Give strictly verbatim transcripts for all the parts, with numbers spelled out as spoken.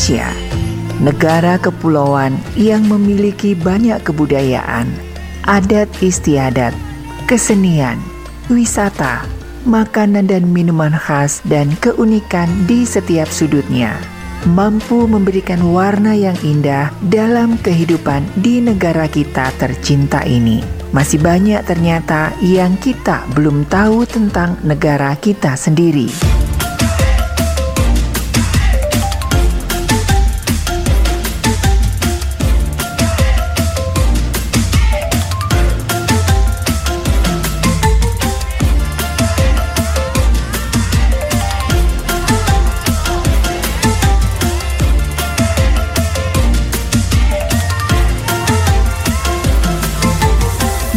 Indonesia, negara kepulauan yang memiliki banyak kebudayaan, adat istiadat, kesenian, wisata, makanan dan minuman khas dan keunikan di setiap sudutnya, mampu memberikan warna yang indah dalam kehidupan di negara kita tercinta ini. Masih banyak ternyata yang kita belum tahu tentang negara kita sendiri.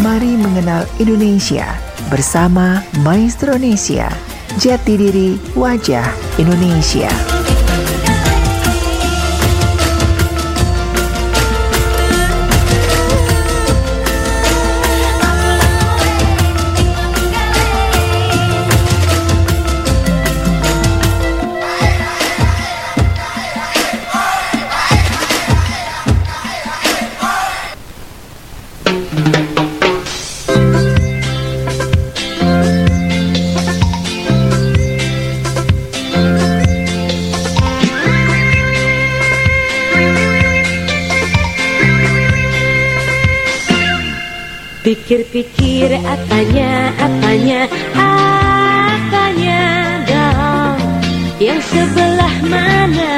Mari mengenal Indonesia bersama Maestronesia, jati diri wajah Indonesia. Pikir-pikir apanya, apanya, apanya dong yang sebelah mana.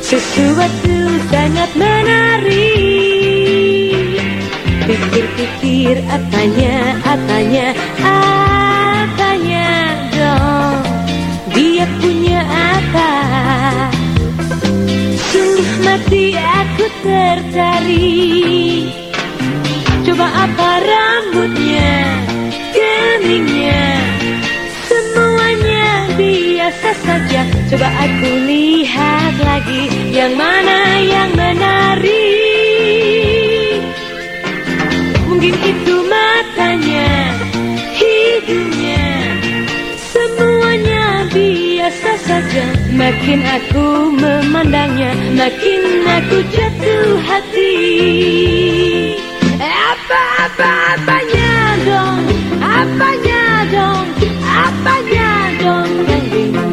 Sesuatu sangat menarik. Pikir-pikir apanya, apanya, apanya dong dia punya apa. Sungguh mati aku tertarik. Coba apa rambutnya, keningnya, semuanya biasa saja. Coba aku lihat lagi, yang mana yang menarik. Mungkin itu matanya, hidungnya, semuanya biasa saja. Makin aku memandangnya, makin aku jatuh hati. Apa-apa-apanya dong, apanya dong, apanya dong,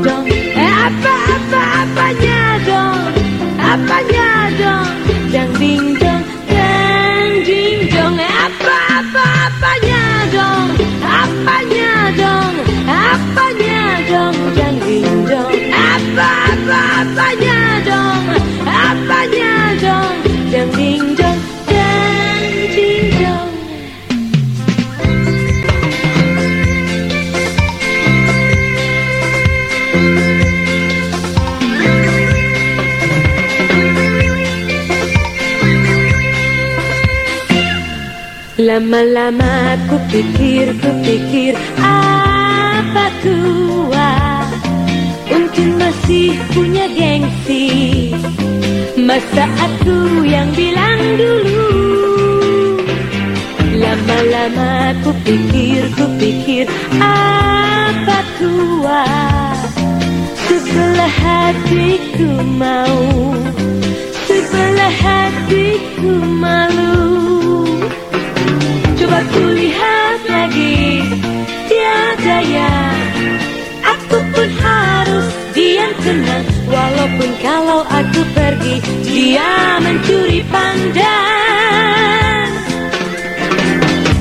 dong. Apa-apa-apanya dong, apanya dong, dang ding dong, dang ding dong. Apa-apa-apanya dong, apanya dong, apanya dong, dang ding dong. Apa-apa-apanya dong, apanya dong, dang ding dong. Lama-lama ku pikir, ku pikir apa kuat untuk masih punya gengsi. Masa aku yang bilang dulu. Lama-lama ku pikir, ku pikir apa kuat sebelah hatiku mau, sebelah hatiku malu. Coba ku lihat lagi, tiada ya. Aku pun harus diam tenang. Walaupun kalau aku pergi, dia mencuri pandang.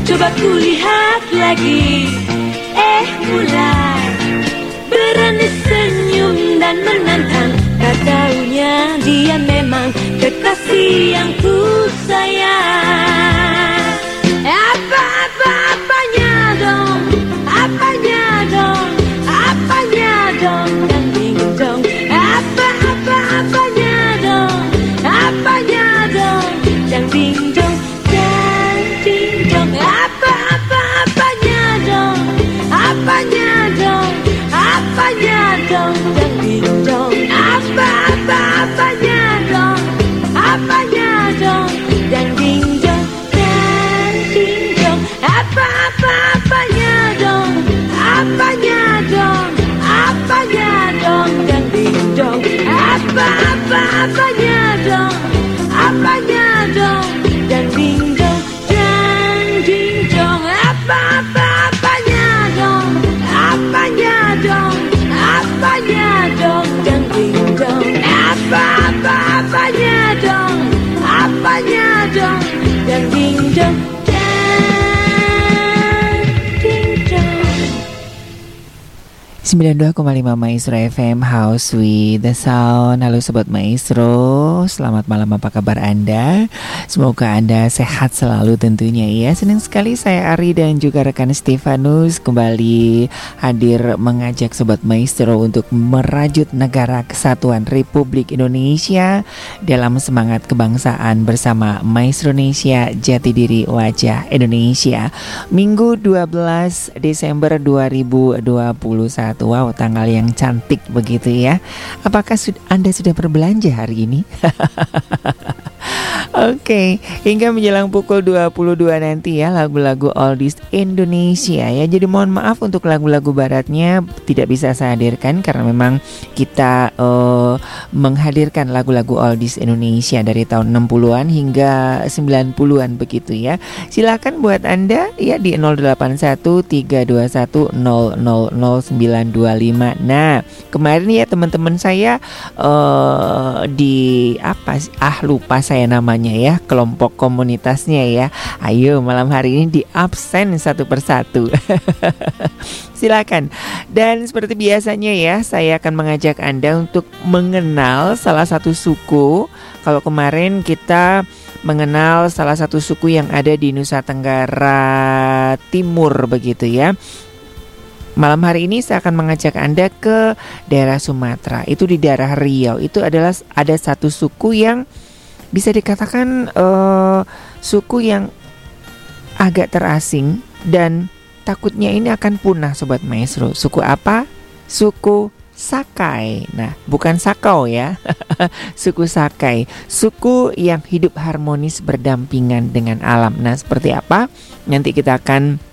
Coba ku lihat lagi, eh mulai berani senyum dan menantang. Tak tahunya dia memang kekasih yang ku sayang. Apa-apa-apanya dong, apanya dong, apanya dong, dang ding dong. Apa-apa-apanya dong, apanya dong, dang ding dong, dang ding dong. Apa-apa-apanya dong, apanya dong, apanya dong, dang ding dong. Apa-apa-apanya dong, apanya dong. apa-apanya dong, apanya dong, dan dingdong, dan dingdong, apa-apa-apanya dong, apanya dong, apanya dong, dan dingdong, apa-apa-apanya dong, apanya dong, dan dingdong. sembilan puluh dua koma lima Maestro F M, House with the Sound. Halo Sobat Maestro, selamat malam, apa kabar Anda? Semoga Anda sehat selalu tentunya ya. Senang sekali saya Ari dan juga rekan Stefanus kembali hadir mengajak Sobat Maestro untuk merajut negara kesatuan Republik Indonesia dalam semangat kebangsaan bersama Maestronesia, jati diri wajah Indonesia. Minggu dua belas Desember dua ribu dua puluh satu. Wow, tanggal yang cantik begitu ya. Apakah sud- Anda sudah berbelanja hari ini? Oke, okay, hingga menjelang pukul dua puluh dua nanti ya, lagu-lagu oldies Indonesia ya. Jadi mohon maaf untuk lagu-lagu baratnya tidak bisa saya hadirkan karena memang kita uh, menghadirkan lagu-lagu oldies Indonesia dari tahun enam puluhan hingga sembilan puluhan begitu ya. Silakan buat Anda ya di nol delapan satu tiga dua satu nol nol nol sembilan dua lima. Nah, kemarin ya teman-teman saya uh, di apa ah lupa saya namanya ya, kelompok komunitasnya ya. Ayo malam hari ini di absen satu persatu. Silakan. Dan seperti biasanya ya, saya akan mengajak Anda untuk mengenal salah satu suku. Kalau kemarin kita mengenal salah satu suku yang ada di Nusa Tenggara Timur begitu ya. Malam hari ini saya akan mengajak Anda ke daerah Sumatera. Itu di daerah Riau. Itu adalah ada satu suku yang bisa dikatakan uh, suku yang agak terasing dan takutnya ini akan punah Sobat Maestro. Suku apa? Suku Sakai. Nah, bukan Sakau ya. Suku Sakai, suku yang hidup harmonis berdampingan dengan alam. Nah, seperti apa? Nanti kita akan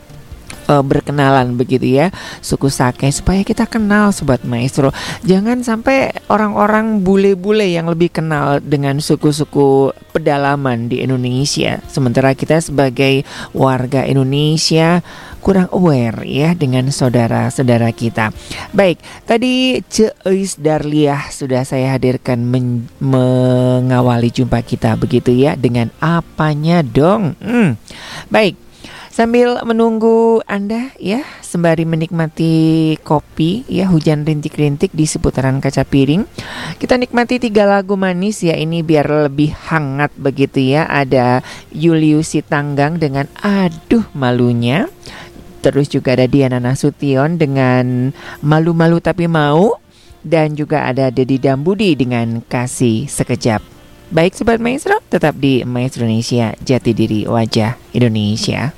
berkenalan begitu ya, suku Sakai, supaya kita kenal Sobat Maestro. Jangan sampai orang-orang bule-bule yang lebih kenal dengan suku-suku pedalaman di Indonesia, sementara kita sebagai warga Indonesia kurang aware ya dengan saudara-saudara kita. Baik, tadi Ceis Darliah sudah saya hadirkan men- mengawali jumpa kita begitu ya dengan apanya dong. Hmm. Baik. Sambil menunggu Anda ya, sembari menikmati kopi ya, hujan rintik-rintik di seputaran kaca piring, kita nikmati tiga lagu manis ya, ini biar lebih hangat begitu ya. Ada Julius Sitanggang dengan Aduh Malunya. Terus juga ada Diana Nasution dengan Malu-Malu Tapi Mau. Dan juga ada Deddy Dambudi dengan Kasih Sekejap. Baik Sobat Maestro, tetap di Maestronesia, jati diri wajah Indonesia.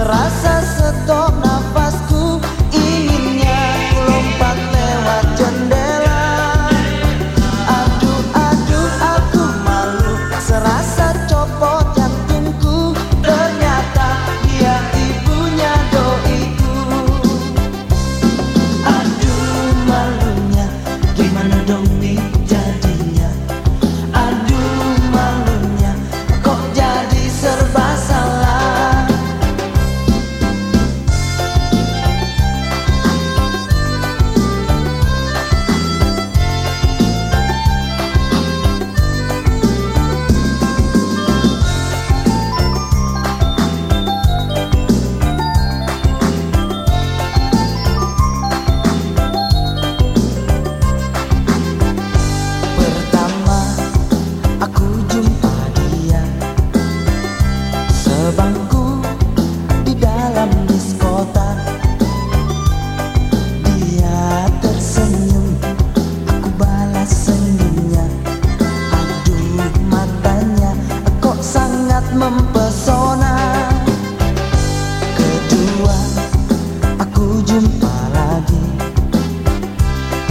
Rasa stop nafasku. jumpa lagi.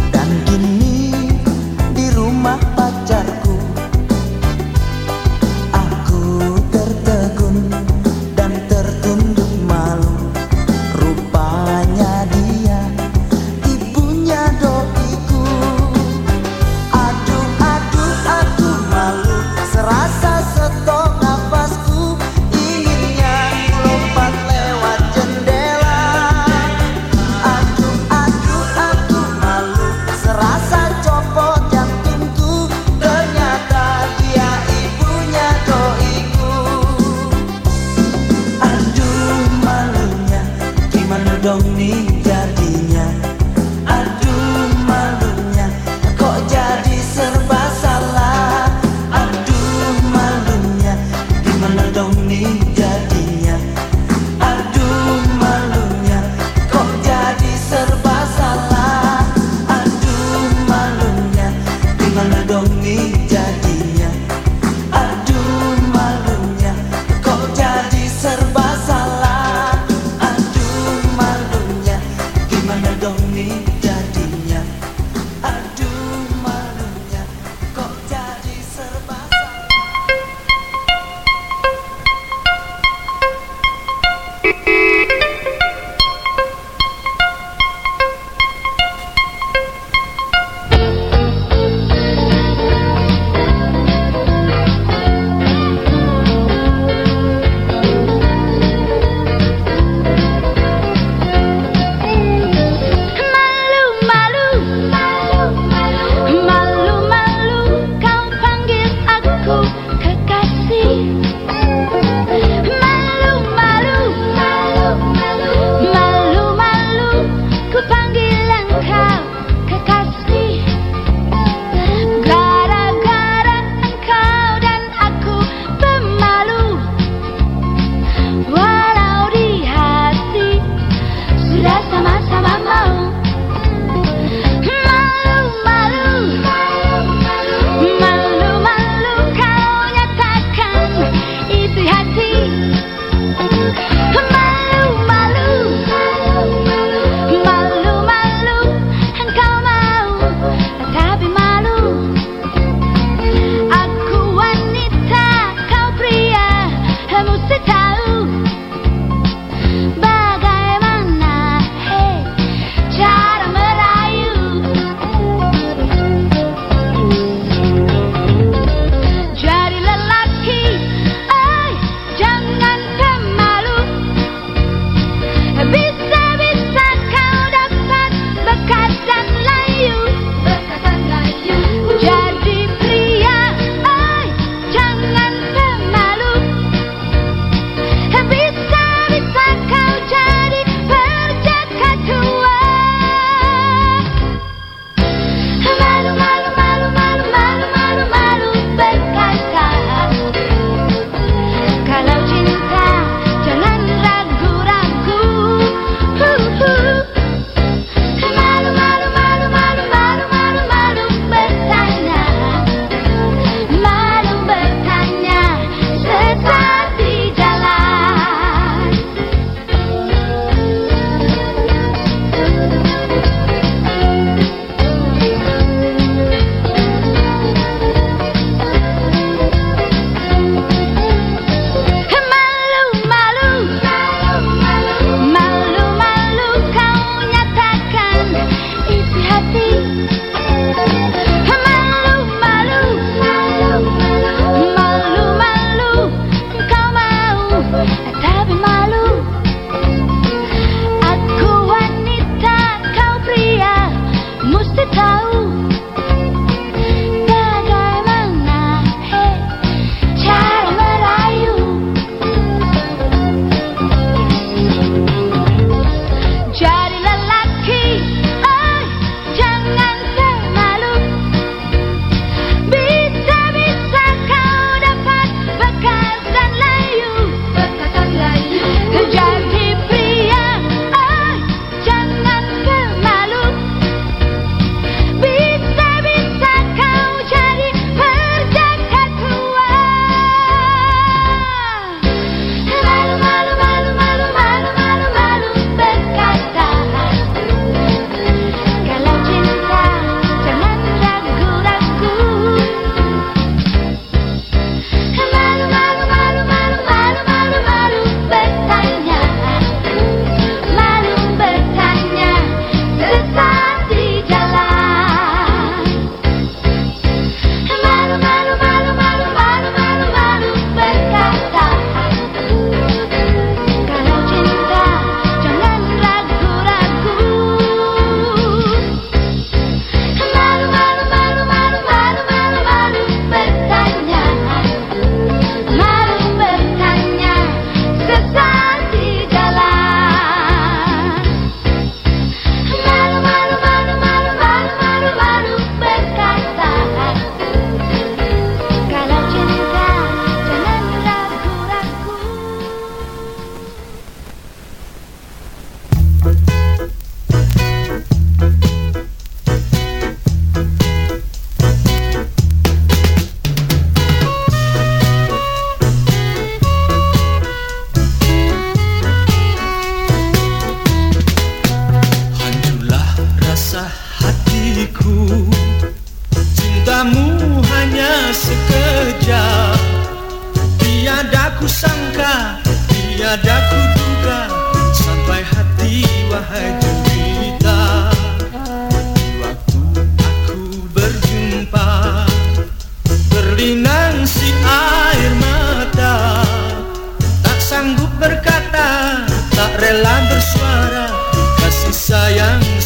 Dan kini di rumah pacarku, aku tertegun dan tertunduk malu. Rupanya dia ibunya doiku. Aduh, aduh, aku malu, serasa setop nafasku. Don't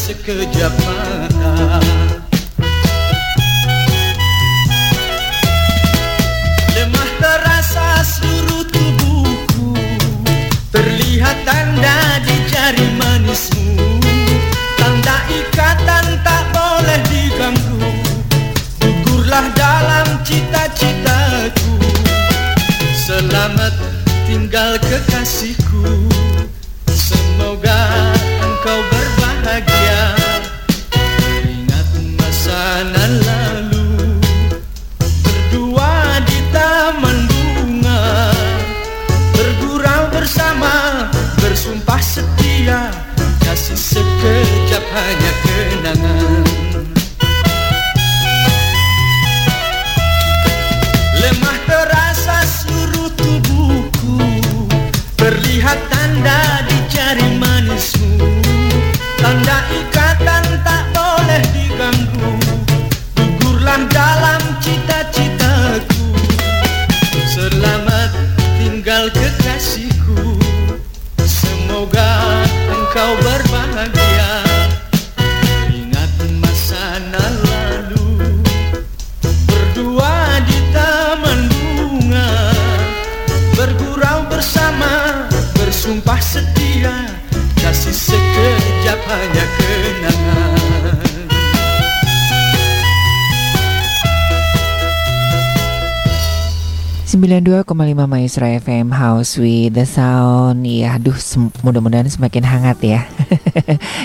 sekejap mata. Lemah terasa seluruh tubuhku, terlihat tanda di jari manismu, tanda ikatan tak boleh diganggu. Gugurlah dalam cita-citaku, selamat tinggal kekasihku, semoga engkau berbahagia. Ingat masa lalu, berdua di taman bunga, bergurau bersama, bersumpah setia, kasih sekejap hanya kenangan. Lemah terasa seluruh tubuhku, terlihat tanda di jari manismu, tanda ikatan tak boleh diganggu. Gugurlah dalam cita-citaku, selamat tinggal kekasihku, semoga engkau berbahagia. Ingat masa lalu, berdua di taman bunga, bergurau bersama, bersumpah setia, kasih sekejap hanya kenangan. Sembilan puluh dua koma lima Maestro F M, House with the Sound. Ya, aduh, sem- mudah-mudahan semakin hangat ya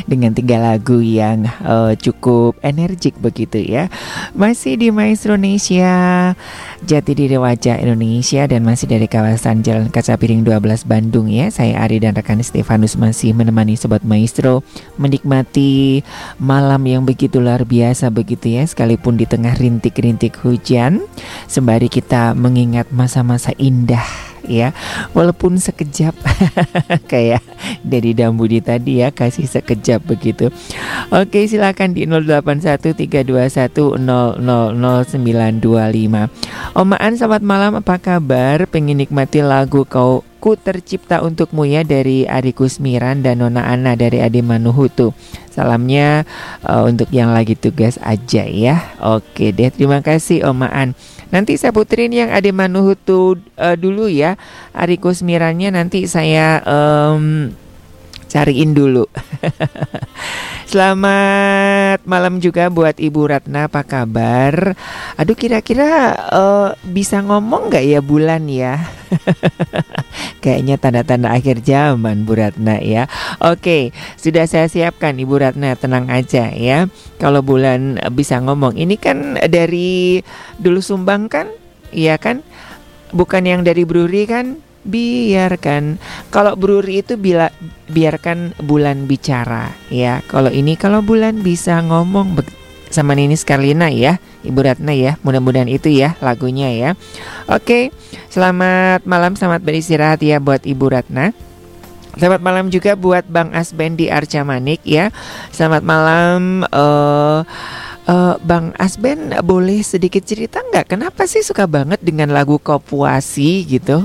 dengan tiga lagu yang uh, cukup energik begitu ya. Masih di Maestronesia, jati diri wajah Indonesia, dan masih dari kawasan Jalan Kaca Piring dua belas Bandung ya. Saya Ari dan rekan Stefanus masih menemani Sobat Maestro menikmati malam yang begitu luar biasa begitu ya, sekalipun di tengah rintik-rintik hujan, sembari kita mengingat masa-masa indah ya, walaupun sekejap kayak dari Dambudi tadi ya, kasih sekejap begitu. Oke, silakan di nol delapan satu tiga dua satu nol nol nol sembilan dua lima. Om Aan, selamat malam, apa kabar? Pengen nikmati lagu Kau Ku Tercipta Untukmu ya, dari Ari Kusmiran dan Nona Ana dari Ade Manuhutu. Salamnya uh, untuk yang lagi tugas aja ya. Oke deh, terima kasih Om Aan. Nanti saya puterin yang Ade Manuhutu uh, dulu ya. Ari Kusmirannya nanti saya um, cariin dulu. Selamat malam juga buat Ibu Ratna, apa kabar? Aduh, kira-kira uh, bisa ngomong gak ya bulan ya? Kayaknya tanda-tanda akhir zaman Bu Ratna ya. Oke, sudah saya siapkan Ibu Ratna, tenang aja ya. Kalau bulan bisa ngomong, ini kan dari Dulu Sumbang kan? Iya kan? Bukan yang dari Broery kan? Biarkan. Kalau Broery itu bila, biarkan bulan bicara ya. Kalau ini kalau bulan bisa ngomong be- sama Nini Scarlina ya, Ibu Ratna ya. Mudah-mudahan itu ya lagunya ya. Oke, selamat malam, selamat beristirahat ya buat Ibu Ratna. Selamat malam juga buat Bang Asben di Arca Manik ya. Selamat malam. uh, Uh, Bang Asben, boleh sedikit cerita nggak, kenapa sih suka banget dengan lagu Kau Puasi gitu?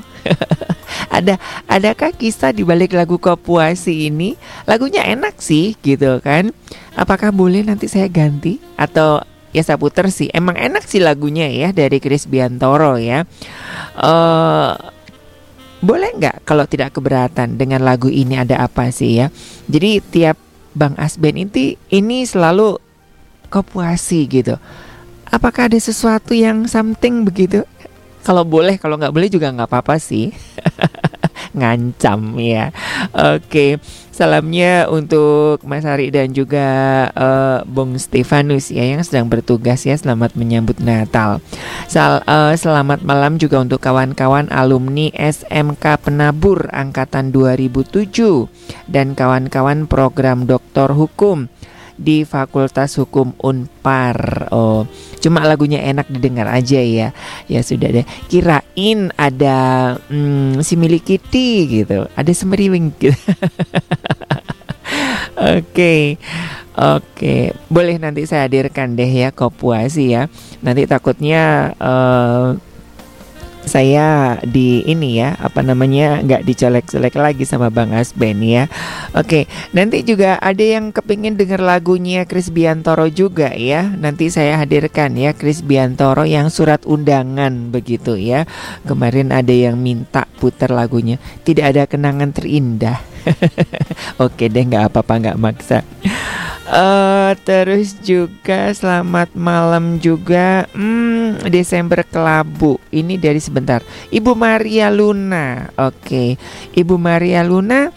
Ada, adakah kisah di balik lagu Kau Puasi ini? Lagunya enak sih gitu kan? Apakah boleh nanti saya ganti atau ya saya puter sih? Emang enak sih lagunya ya, dari Kris Biantoro ya. Uh, boleh nggak kalau tidak keberatan dengan lagu ini, ada apa sih ya? Jadi tiap Bang Asben ini ini selalu Kau Puasi gitu. Apakah ada sesuatu yang something begitu? Kalau boleh, kalau gak boleh juga gak apa-apa sih. Ngancam ya. Oke, salamnya untuk Mas Ari dan juga uh, Bung Stefanus ya, yang sedang bertugas ya. Selamat menyambut Natal. Sal- uh, Selamat malam juga untuk kawan-kawan alumni S M K Penabur Angkatan dua ribu tujuh dan kawan-kawan program Doktor Hukum di Fakultas Hukum Unpar. Oh, cuma lagunya enak didengar aja ya. Ya sudah deh. Kirain ada hmm, si Mili Kitty gitu, ada semeriwing gitu. Oke, okay. Oke, okay. Boleh nanti saya hadirkan deh ya Kau Puasi ya. Nanti takutnya uh, saya di ini ya, apa namanya, nggak dicolek-colek lagi sama Bang Asben ya. Oke, nanti juga ada yang kepingin denger lagunya Kris Biantoro juga ya. Nanti saya hadirkan ya Kris Biantoro yang surat undangan begitu ya. Kemarin ada yang minta putar lagunya Tidak Ada Kenangan Terindah. Oke deh, nggak apa-apa, nggak maksa. Uh, terus juga selamat malam juga hmm, Desember Kelabu. Ini dari sebentar Ibu Maria Luna. Oke, okay. Ibu Maria Luna,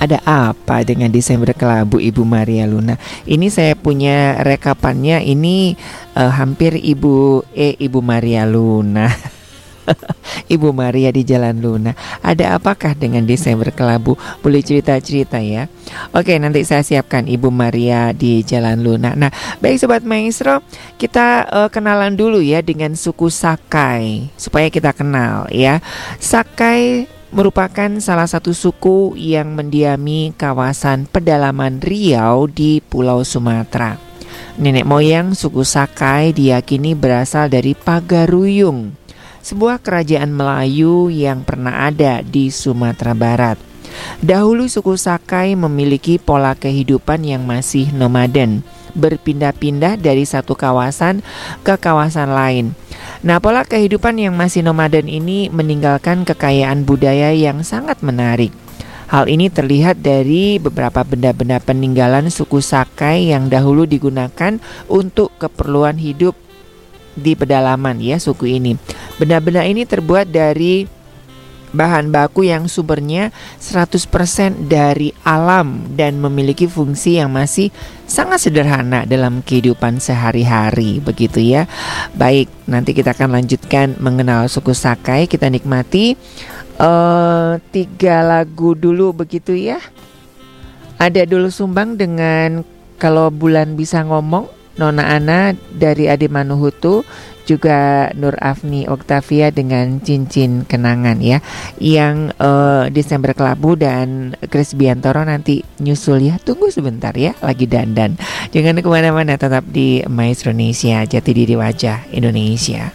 ada apa dengan Desember Kelabu Ibu Maria Luna? Ini saya punya rekapannya. Ini uh, hampir Ibu eh Ibu Maria Luna. Ibu Maria di Jalan Luna, ada apakah dengan Desember Kelabu? Boleh cerita-cerita ya. Oke, nanti saya siapkan Ibu Maria di Jalan Luna. Nah, baik Sobat Maestro, kita uh, kenalan dulu ya dengan suku Sakai, supaya kita kenal ya. Sakai merupakan salah satu suku yang mendiami kawasan pedalaman Riau di Pulau Sumatera. Nenek moyang suku Sakai diyakini berasal dari Pagaruyung, sebuah kerajaan Melayu yang pernah ada di Sumatera Barat. Dahulu suku Sakai memiliki pola kehidupan yang masih nomaden, berpindah-pindah dari satu kawasan ke kawasan lain. Nah, pola kehidupan yang masih nomaden ini meninggalkan kekayaan budaya yang sangat menarik. Hal ini terlihat dari beberapa benda-benda peninggalan suku Sakai yang dahulu digunakan untuk keperluan hidup di pedalaman ya suku ini. Benda-benda ini terbuat dari bahan baku yang sumbernya seratus persen dari alam dan memiliki fungsi yang masih sangat sederhana dalam kehidupan sehari-hari begitu ya. Baik, nanti kita akan lanjutkan mengenal suku Sakai. Kita nikmati uh, tiga lagu dulu begitu ya. Ada Dulu Sumbang dengan Kalau Bulan Bisa Ngomong, Nona Ana dari Ade Manuhutu, juga Nur Afni Octavia dengan Cincin Kenangan ya. Yang uh, Desember Kelabu dan Kris Biantoro nanti nyusul ya. Tunggu sebentar ya, lagi dandan. Jangan kemana-mana, tetap di Maestronesia, jati diri wajah Indonesia.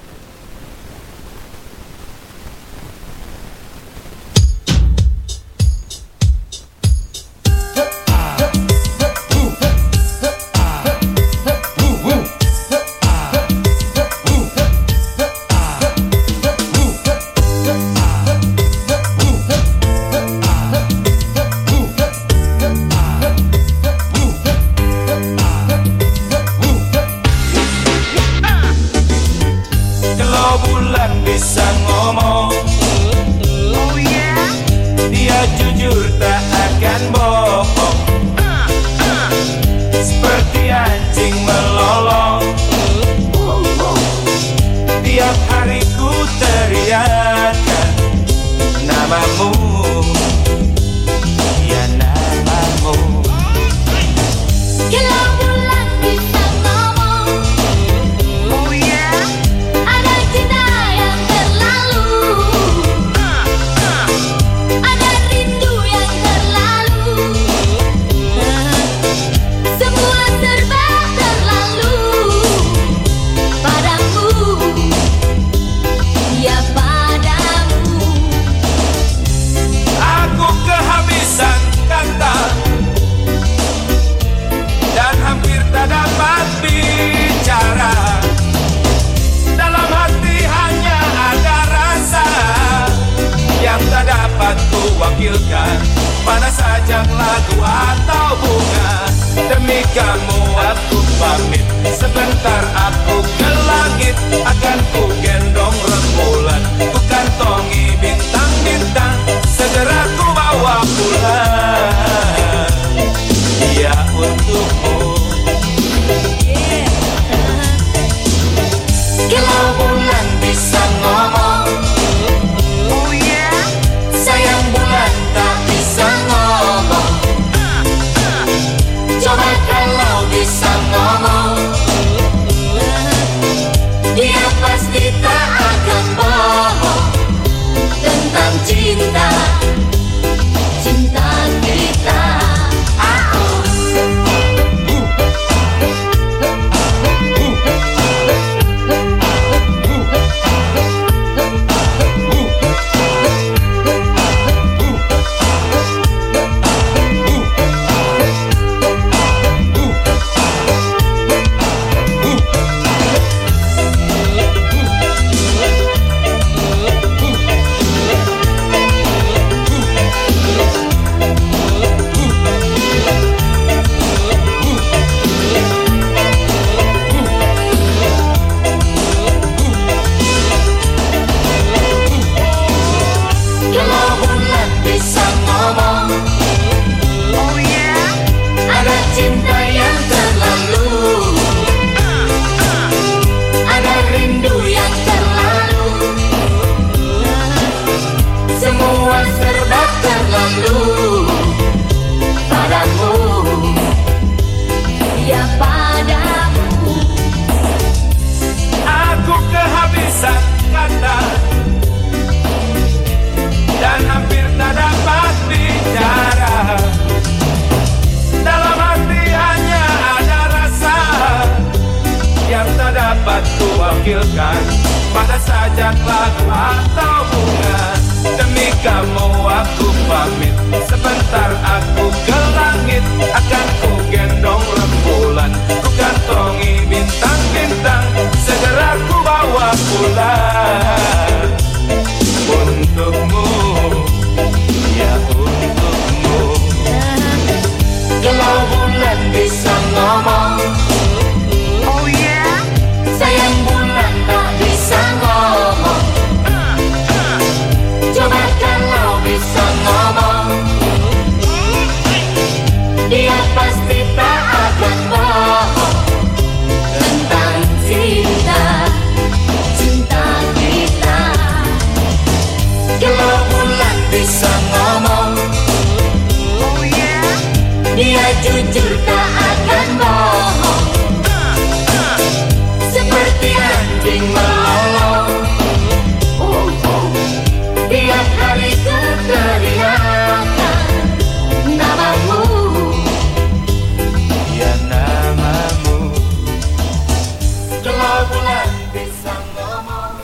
pada sajak lagu atau bunga. Demi kamu aku pamit, sebentar aku ke langit. Akan ku gendong rembulan, ku kantongi bintang-bintang. Segera ku bawa pulang untukmu, ya untukmu. Kalau bulan bisa ngomong, oh yeah, sayang bulan tak bisa ngomong. Coba kalau bisa ngomong, dia pasti tak akan bohong tentang cinta, cinta kita. Kalau bulan bisa ngomong, oh yeah, dia jujur tak akan bohong. Seperti anjing melolong, oh, oh, tiap hari ku teriakan namamu, ya namamu. Kalau bulan bisa ngomong.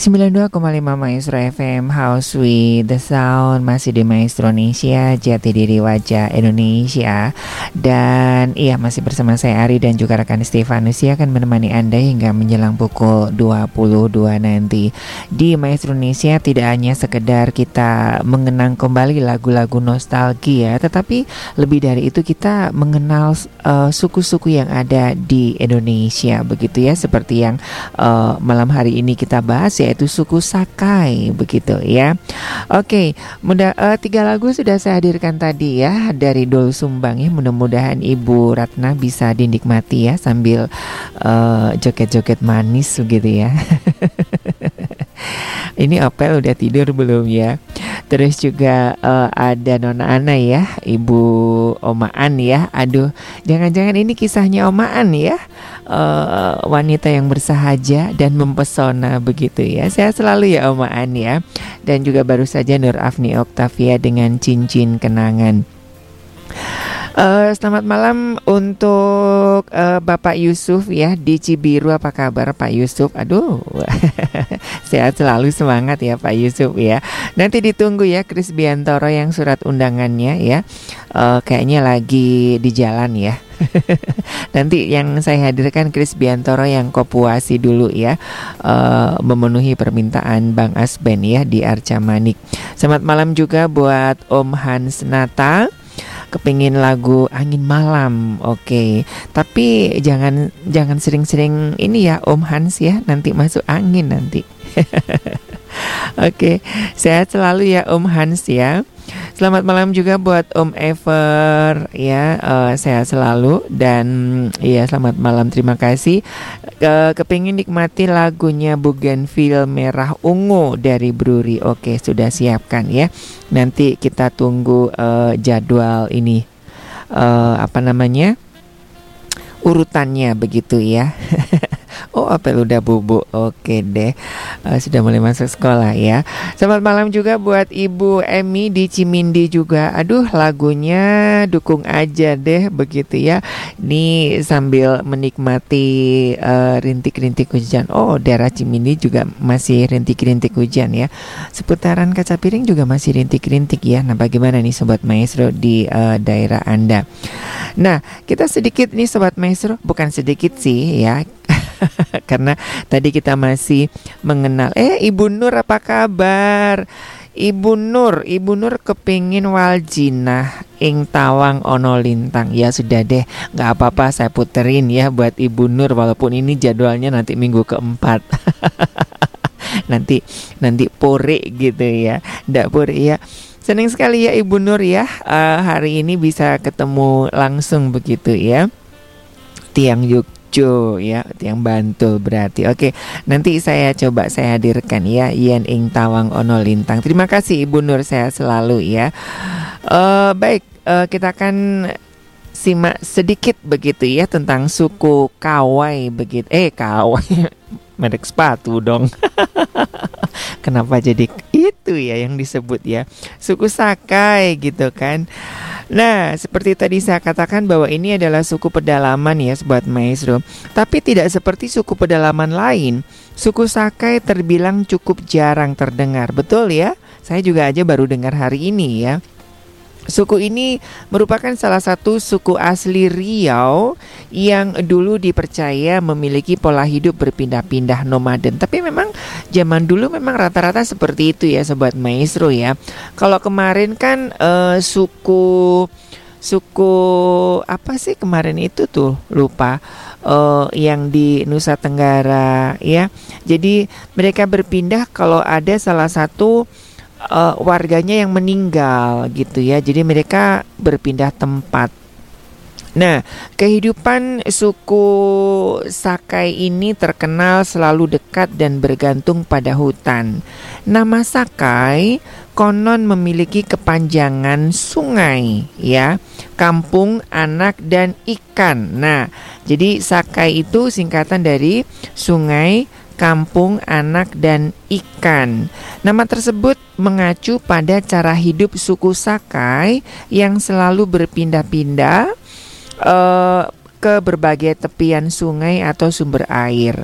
sembilan puluh dua koma lima Maestro F M, House with the Sound, masih di Maestronesia, jati diri wajah Indonesia. Dan iya, masih bersama saya Ari dan juga rekan Stefanus yang akan menemani Anda hingga menjelang pukul dua puluh dua nanti. Di Maestronesia tidak hanya sekedar kita mengenang kembali lagu-lagu nostalgia, tetapi lebih dari itu kita mengenal uh, suku-suku yang ada di Indonesia, begitu ya, seperti yang uh, malam hari ini kita bahas, ya, yaitu suku Sakai, begitu ya. Oke, mudah, uh, tiga lagu sudah saya hadirkan tadi ya dari Dulu Sumbang ya. Mudah-mudahan Ibu Ratna bisa dinikmati ya sambil uh, joget-joget manis begitu ya. Ini Opel udah tidur belum ya? Terus juga uh, ada Nona Ana ya, Ibu Omaan ya. Aduh, jangan-jangan ini kisahnya Omaan ya. Uh, wanita yang bersahaja dan mempesona begitu ya. Saya selalu ya Omaan ya. Dan juga baru saja Nur Afni Octavia dengan Cincin Kenangan. Uh, selamat malam untuk uh, Bapak Yusuf ya di Cibiru. Apa kabar Pak Yusuf? Aduh, sehat selalu, semangat ya Pak Yusuf ya. Nanti ditunggu ya Kris Biantoro yang surat undangannya ya. uh, Kayaknya lagi di jalan ya. Nanti yang saya hadirkan Kris Biantoro yang kopuasi dulu ya, uh, memenuhi permintaan Bang Asben ya di Arca Manik. Selamat malam juga buat Om Hans Nata, kepingin lagu Angin Malam. Oke, tapi jangan jangan sering-sering ini ya Om Hans ya, nanti masuk angin nanti. Oke, sehat selalu ya Om Hans ya. Selamat malam juga buat Om Ever ya, uh, sehat selalu. Dan ya selamat malam, terima kasih. uh, Kepingin nikmati lagunya Bougainville Merah Ungu dari Broery. Oke, sudah siapkan ya. Nanti kita tunggu uh, jadwal ini, uh, apa namanya, urutannya begitu ya. Oh, Apel udah bubuk. Oke deh, uh, sudah mulai masuk sekolah ya. Selamat malam juga buat Ibu Emi di Cimindi juga. Aduh, lagunya dukung aja deh begitu ya. Nih sambil menikmati uh, rintik-rintik hujan. Oh, daerah Cimindi juga masih rintik-rintik hujan ya. Seputaran kaca piring juga masih rintik-rintik ya. Nah, bagaimana nih Sobat Maestro di uh, daerah Anda? Nah, kita sedikit nih Sobat Maestro, bukan sedikit sih ya. Karena tadi kita masih mengenal. Eh, Ibu Nur apa kabar? Ibu Nur, Ibu Nur kepingin waljinah ing tawang ono lintang. Ya sudah deh, gak apa-apa saya puterin ya buat Ibu Nur, walaupun ini jadwalnya nanti minggu keempat. Nanti nanti pore gitu ya. Ndak pore ya. Senang sekali ya Ibu Nur ya, uh, hari ini bisa ketemu langsung begitu ya. Tiang yuk Jo ya, yang Bantul berarti. Oke, nanti saya coba saya hadirkan ya Yen Ing Tawang Ono Lintang. Terima kasih Ibu Nur, sehat selalu ya. Uh, baik, uh, kita akan simak sedikit begitu ya tentang suku Kawai begitu. Eh, Kawai merek sepatu dong. Kenapa jadi itu ya yang disebut ya? Suku Sakai gitu kan. Nah, seperti tadi saya katakan bahwa ini adalah suku pedalaman ya Sobat Maestro. Tapi tidak seperti suku pedalaman lain, suku Sakai terbilang cukup jarang terdengar. Betul ya? Saya juga aja baru dengar hari ini ya. Suku ini merupakan salah satu suku asli Riau yang dulu dipercaya memiliki pola hidup berpindah-pindah nomaden. Tapi memang zaman dulu memang rata-rata seperti itu ya Sobat Maestro ya. Kalau kemarin kan eh, suku suku apa sih kemarin itu tuh lupa. Uh, yang di Nusa Tenggara ya. Jadi mereka berpindah kalau ada salah satu Uh, warganya yang meninggal gitu ya. Jadi mereka berpindah tempat. Nah, kehidupan suku Sakai ini terkenal selalu dekat dan bergantung pada hutan. Nama Sakai konon memiliki kepanjangan sungai ya, kampung, anak, dan ikan. Nah, jadi Sakai itu singkatan dari sungai, kampung, anak, dan ikan. Nama tersebut mengacu pada cara hidup suku Sakai yang selalu berpindah-pindah eh, ke berbagai tepian sungai atau sumber air.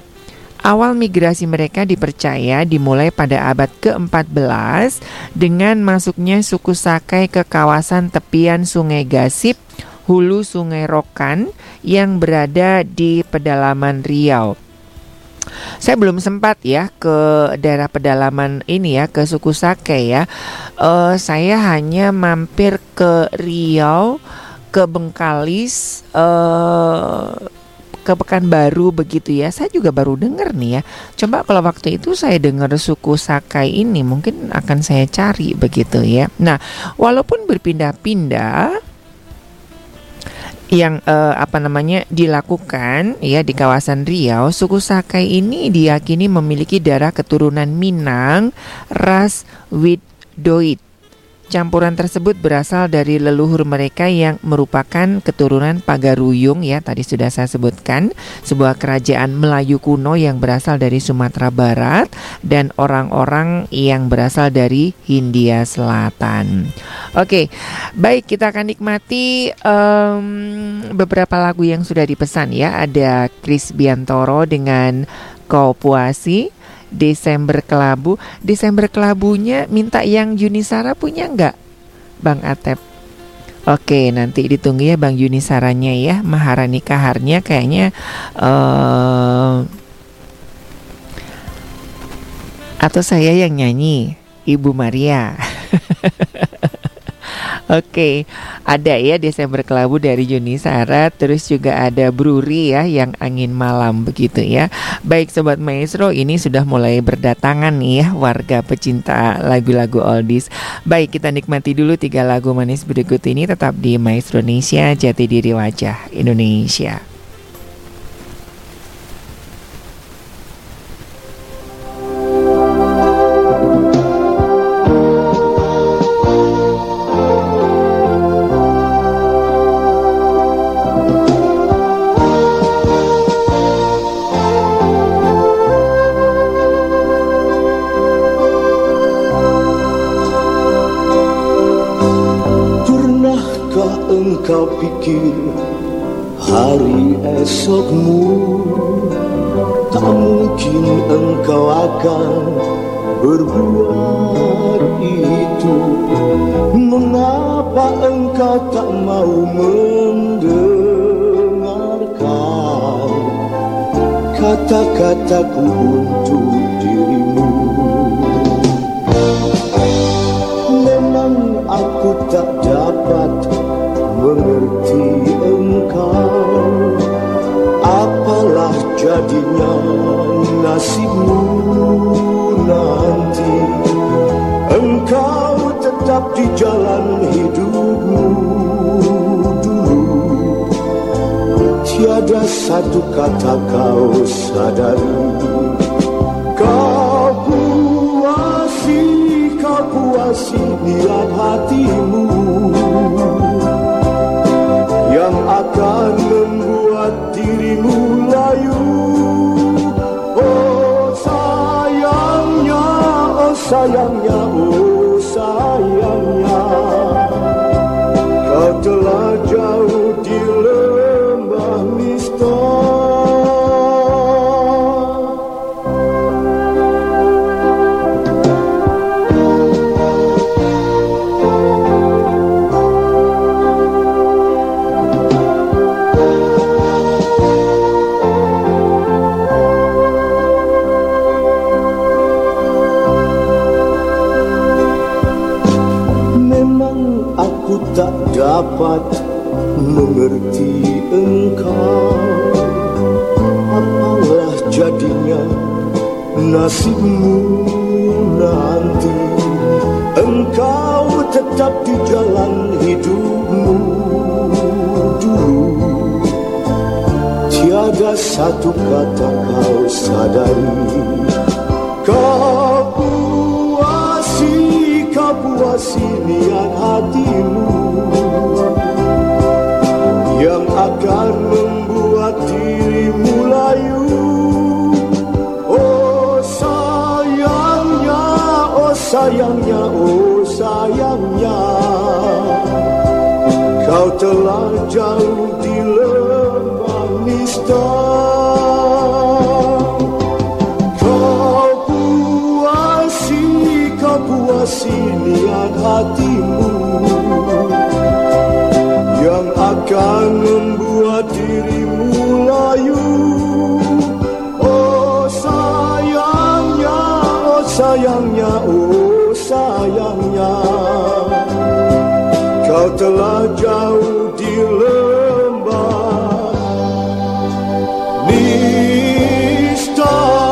Awal migrasi mereka dipercaya dimulai pada abad keempat belas dengan masuknya suku Sakai ke kawasan tepian Sungai Gasip, hulu Sungai Rokan yang berada di pedalaman Riau. Saya belum sempat ya ke daerah pedalaman ini ya, ke suku Sakai ya. Uh, saya hanya mampir ke Riau, ke Bengkalis, uh, ke Pekanbaru begitu ya. Saya juga baru dengar nih ya. Coba kalau waktu itu saya dengar suku Sakai ini, mungkin akan saya cari begitu ya. Nah, walaupun berpindah-pindah yang eh, apa namanya dilakukan ya di kawasan Riau, suku Sakai ini diyakini memiliki darah keturunan Minang ras Weddoid. Campuran tersebut berasal dari leluhur mereka yang merupakan keturunan Pagaruyung ya, tadi sudah saya sebutkan, sebuah kerajaan Melayu kuno yang berasal dari Sumatera Barat dan orang-orang yang berasal dari Hindia Selatan. Oke, baik, kita akan nikmati um, beberapa lagu yang sudah dipesan ya. Ada Kris Biantoro dengan Kau Puasi, Desember Kelabu. Desember Kelabunya minta yang Yuni Shara punya enggak, Bang Atep? Oke, nanti ditunggu ya Bang Yuni Sharanya ya. Maharani Kaharnya kayaknya uh, atau saya yang nyanyi, Ibu Maria. Oke, ada ya Desember Kelabu dari Yuni Shara. Terus juga ada Broery ya, yang Angin Malam begitu ya. Baik Sobat Maestro, ini sudah mulai berdatangan nih ya warga pecinta lagu-lagu oldies. Baik, kita nikmati dulu tiga lagu manis berikut ini. Tetap di Maestronesia, jati diri wajah Indonesia. Hari esokmu tak mungkin engkau akan berbuat itu. Mengapa engkau tak mau mendengarkan kata-kataku untuk dirimu? Memang aku tak dapat mengerti engkau, apalah jadinya nasibmu nanti. Engkau tetap di jalan hidupmu dulu, tiada satu kata kau sadari. Kau puasi, kau puasi niat hatimu yang akan membuat dirimu layu. Oh sayangnya, oh sayangnya, oh sayangnya, kau telah jauh di lembah nista. Tak dapat mengerti engkau, apalah jadinya nasibmu nanti. Engkau tetap di jalan hidupmu dulu, tiada satu kata kau sadari. Kau puasi, kau puasi niat hatimu yang akan membuat dirimu layu. Oh sayangnya, oh sayangnya, oh sayangnya, kau telah jauh di lembah nista. hatimu yang akan membuat dirimu layu. Oh sayangnya, oh sayangnya, oh sayangnya, kau telah jauh di lembah nista.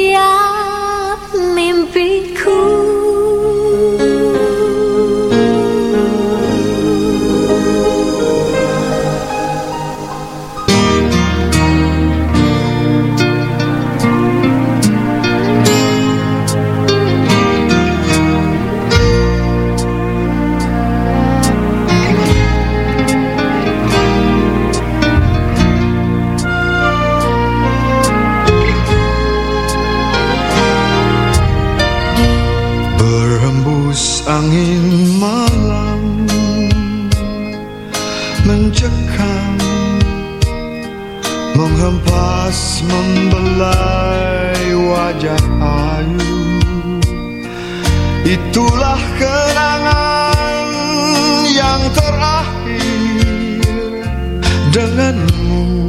setiap mimpiku. Angin malam mencekam, menghempas, membelai wajah ayu. Itulah kenangan yang terakhir denganmu.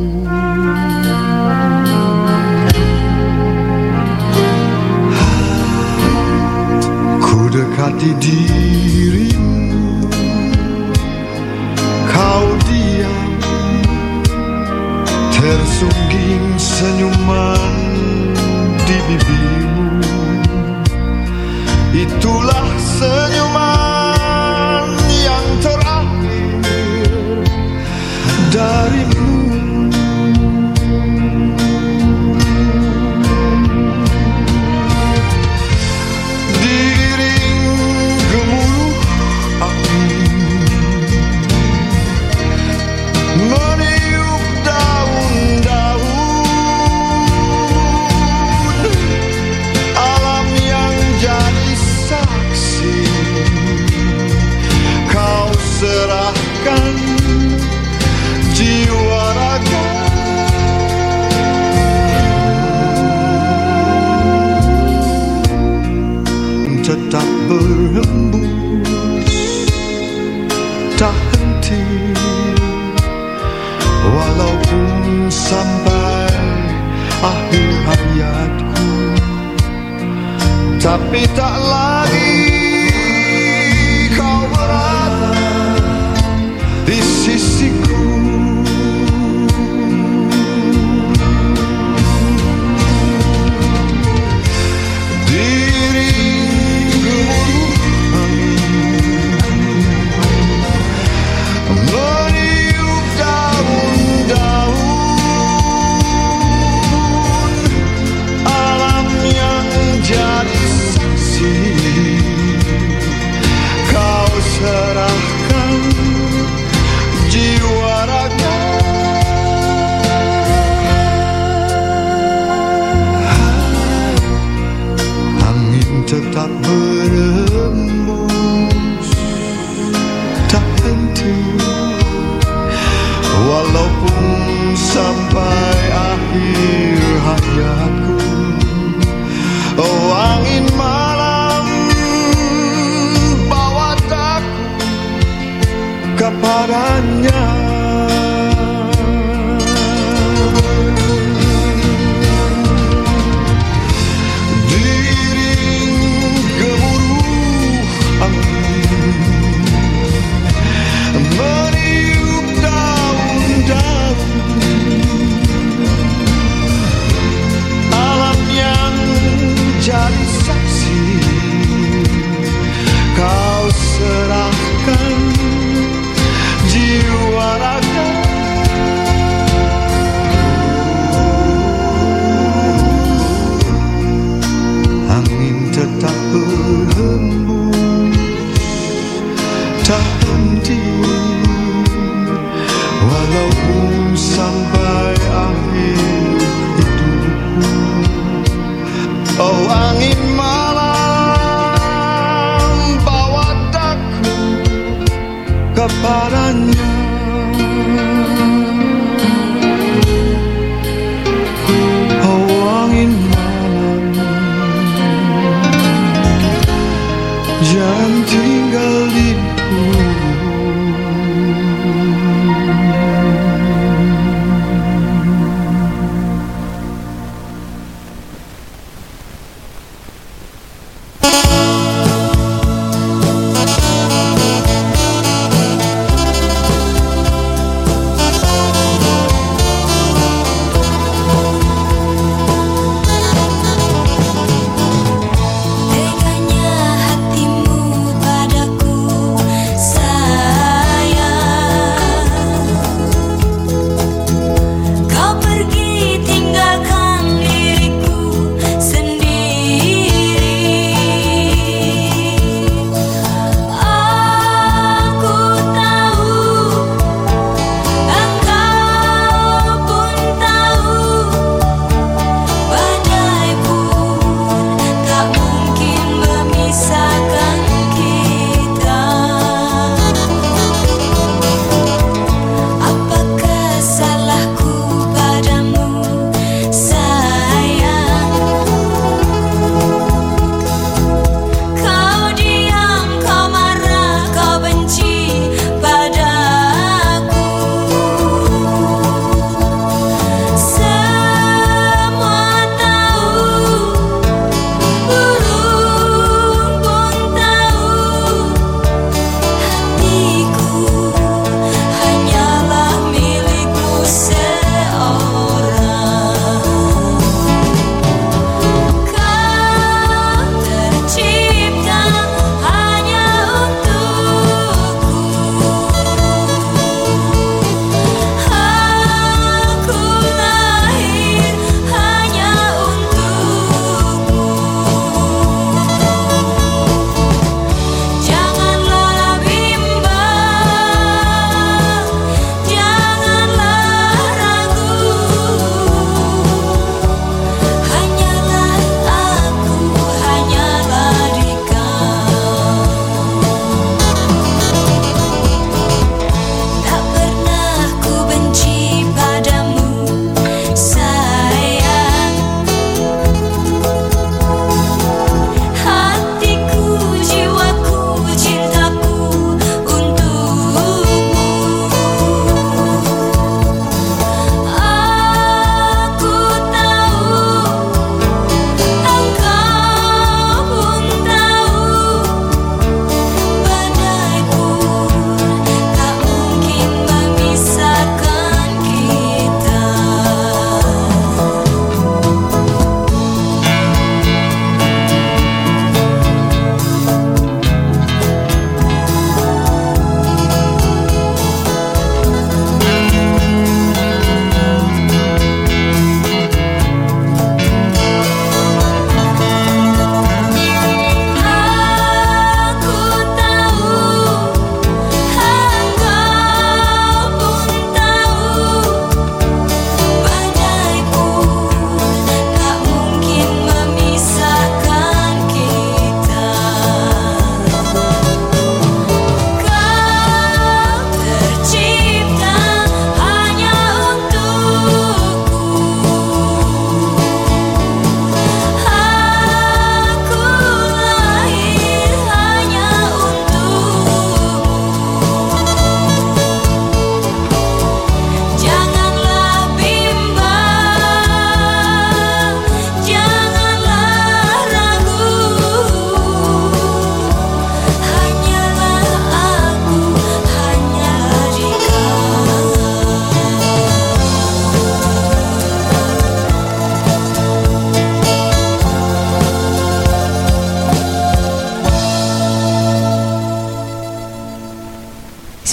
Dekati dirimu, kau diam, tersungging senyuman di bibirmu. Itulah senyuman yang terakhir darimu. Tak berhembus, tak henti, walaupun sampai akhir hayatku. Tapi tak lagi kau berada di sisiku. Tetap berembus, tak henti, walaupun sampai akhir hayatku. Oh, angin malam bawa aku kepadanya. Jadi saksi, kau serahkan jiwa raga. Angin tetap berhembus, tak henti, walaupun sampai akhir hidupku. Oh, angin malam bawa aku kepadanya. Oh, angin malam, jangan tinggal diriku.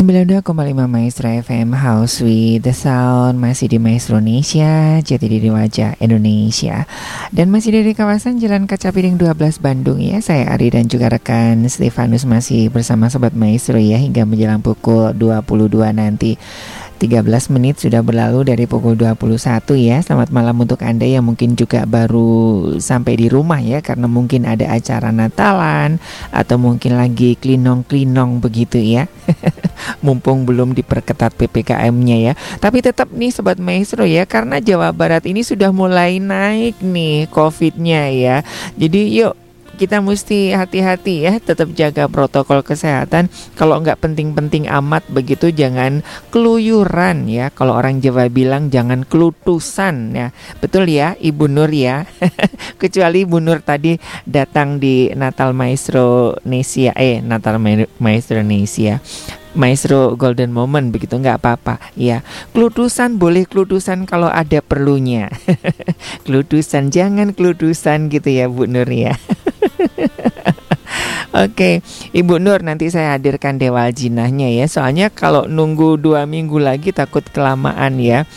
sembilan puluh dua koma lima Maestro F M, House with the Sound. Masih di Maestronesia, jati diri wajah Indonesia. Dan masih dari kawasan Jalan Kaca Piring dua belas Bandung ya. Saya Ari dan juga rekan Stefanus masih bersama Sobat Maestro ya, hingga menjelang pukul dua puluh dua nanti. Tiga belas menit sudah berlalu dari pukul dua puluh satu ya. Selamat malam untuk Anda yang mungkin juga baru sampai di rumah ya, karena mungkin ada acara Natalan atau mungkin lagi klinong-klinong begitu ya. Mumpung belum diperketat P P K M-nya ya. Tapi tetap nih Sobat Maestro ya, karena Jawa Barat ini sudah mulai naik nih COVID-nya ya. Jadi yuk kita mesti hati-hati ya, tetap jaga protokol kesehatan. Kalau nggak penting-penting amat begitu, jangan keluyuran ya. Kalau orang Jawa bilang jangan kelutusan ya. Betul ya Ibu Nur ya. Kecuali Ibu Nur tadi datang di Natal Maestronesia, eh Natal Maestronesia. Maestro Golden Moment begitu, nggak apa-apa ya. Kludusan boleh kludusan kalau ada perlunya. Kludusan jangan kludusan gitu ya Bu Nur ya. Oke, Ibu Nur nanti saya hadirkan Dewa Jinahnya ya. Soalnya kalau nunggu dua minggu lagi takut kelamaan ya.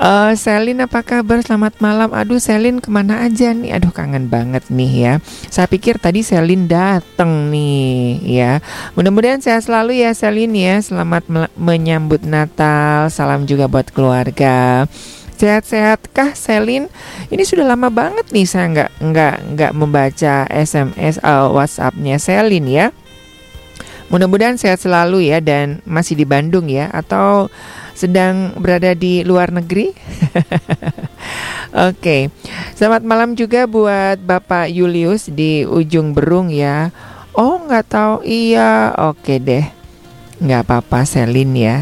Uh, Selin apa kabar? Selamat malam. Aduh Selin kemana aja nih? Aduh kangen banget nih ya. Saya pikir tadi Selin dateng nih ya. Mudah-mudahan sehat selalu ya Selin ya. Selamat mel- menyambut Natal. Salam juga buat keluarga. Sehat-sehat kah Selin? Ini sudah lama banget nih saya nggak nggak nggak membaca S M S uh, WhatsApp-nya Selin ya. Mudah-mudahan sehat selalu ya, dan masih di Bandung ya, atau sedang berada di luar negeri. Oke, okay. Selamat malam juga buat Bapak Julius di ujung Berung ya. Oh nggak tahu, iya oke okay deh, nggak apa-apa Selin ya.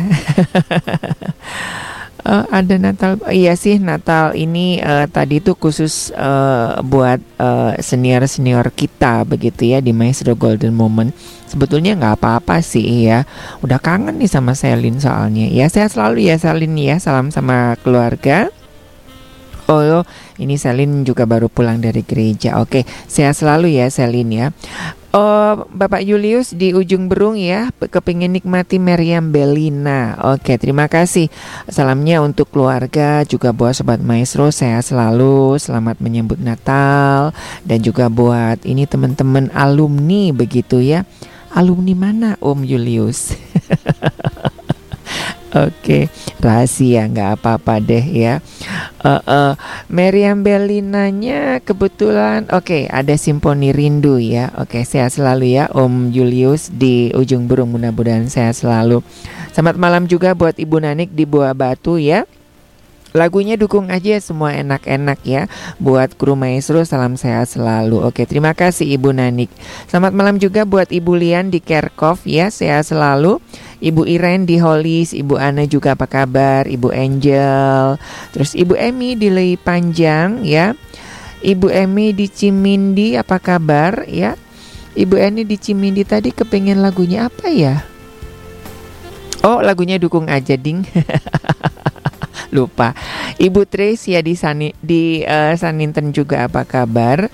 Uh, ada Natal, iya sih Natal ini uh, tadi tuh khusus uh, buat uh, senior-senior kita begitu ya di Maestro Golden Moment. Sebetulnya gak apa-apa sih ya, udah kangen nih sama Selin soalnya. Ya sehat selalu ya Selin ya, salam sama keluarga. Oh ini Selin juga baru pulang dari gereja, oke sehat selalu ya Selin ya. Oh, Bapak Julius di ujung Berung ya, kepingin nikmati Meriam Bellina. Oke, terima kasih. Salamnya untuk keluarga, juga buat Sobat Maestro sehat selalu, selamat menyambut Natal. Dan juga buat ini teman-teman alumni begitu ya. Alumni mana Om Julius? Oke, rahasia nggak apa-apa deh ya. Uh, uh, Meriam Bellinanya kebetulan, oke okay, ada Simponi Rindu ya. Oke okay, sehat selalu ya Om Julius di ujung Burung, mudah-mudahan sehat selalu. Selamat malam juga buat Ibu Nanik di Buah Batu ya. Lagunya dukung aja semua enak-enak ya. Buat kru Maestro salam sehat selalu. Oke terima kasih Ibu Nanik. Selamat malam juga buat Ibu Lian di Kerkhof ya, sehat selalu. Ibu Iren di Holis, Ibu Ana juga apa kabar, Ibu Angel. Terus Ibu Emi di Lei Panjang ya, Ibu Emi di Cimindi apa kabar ya. Ibu Eni di Cimindi tadi kepengen lagunya apa ya? Oh lagunya dukung aja ding. Lupa. Ibu Tris ya di Sani, di uh, Saninten juga apa kabar?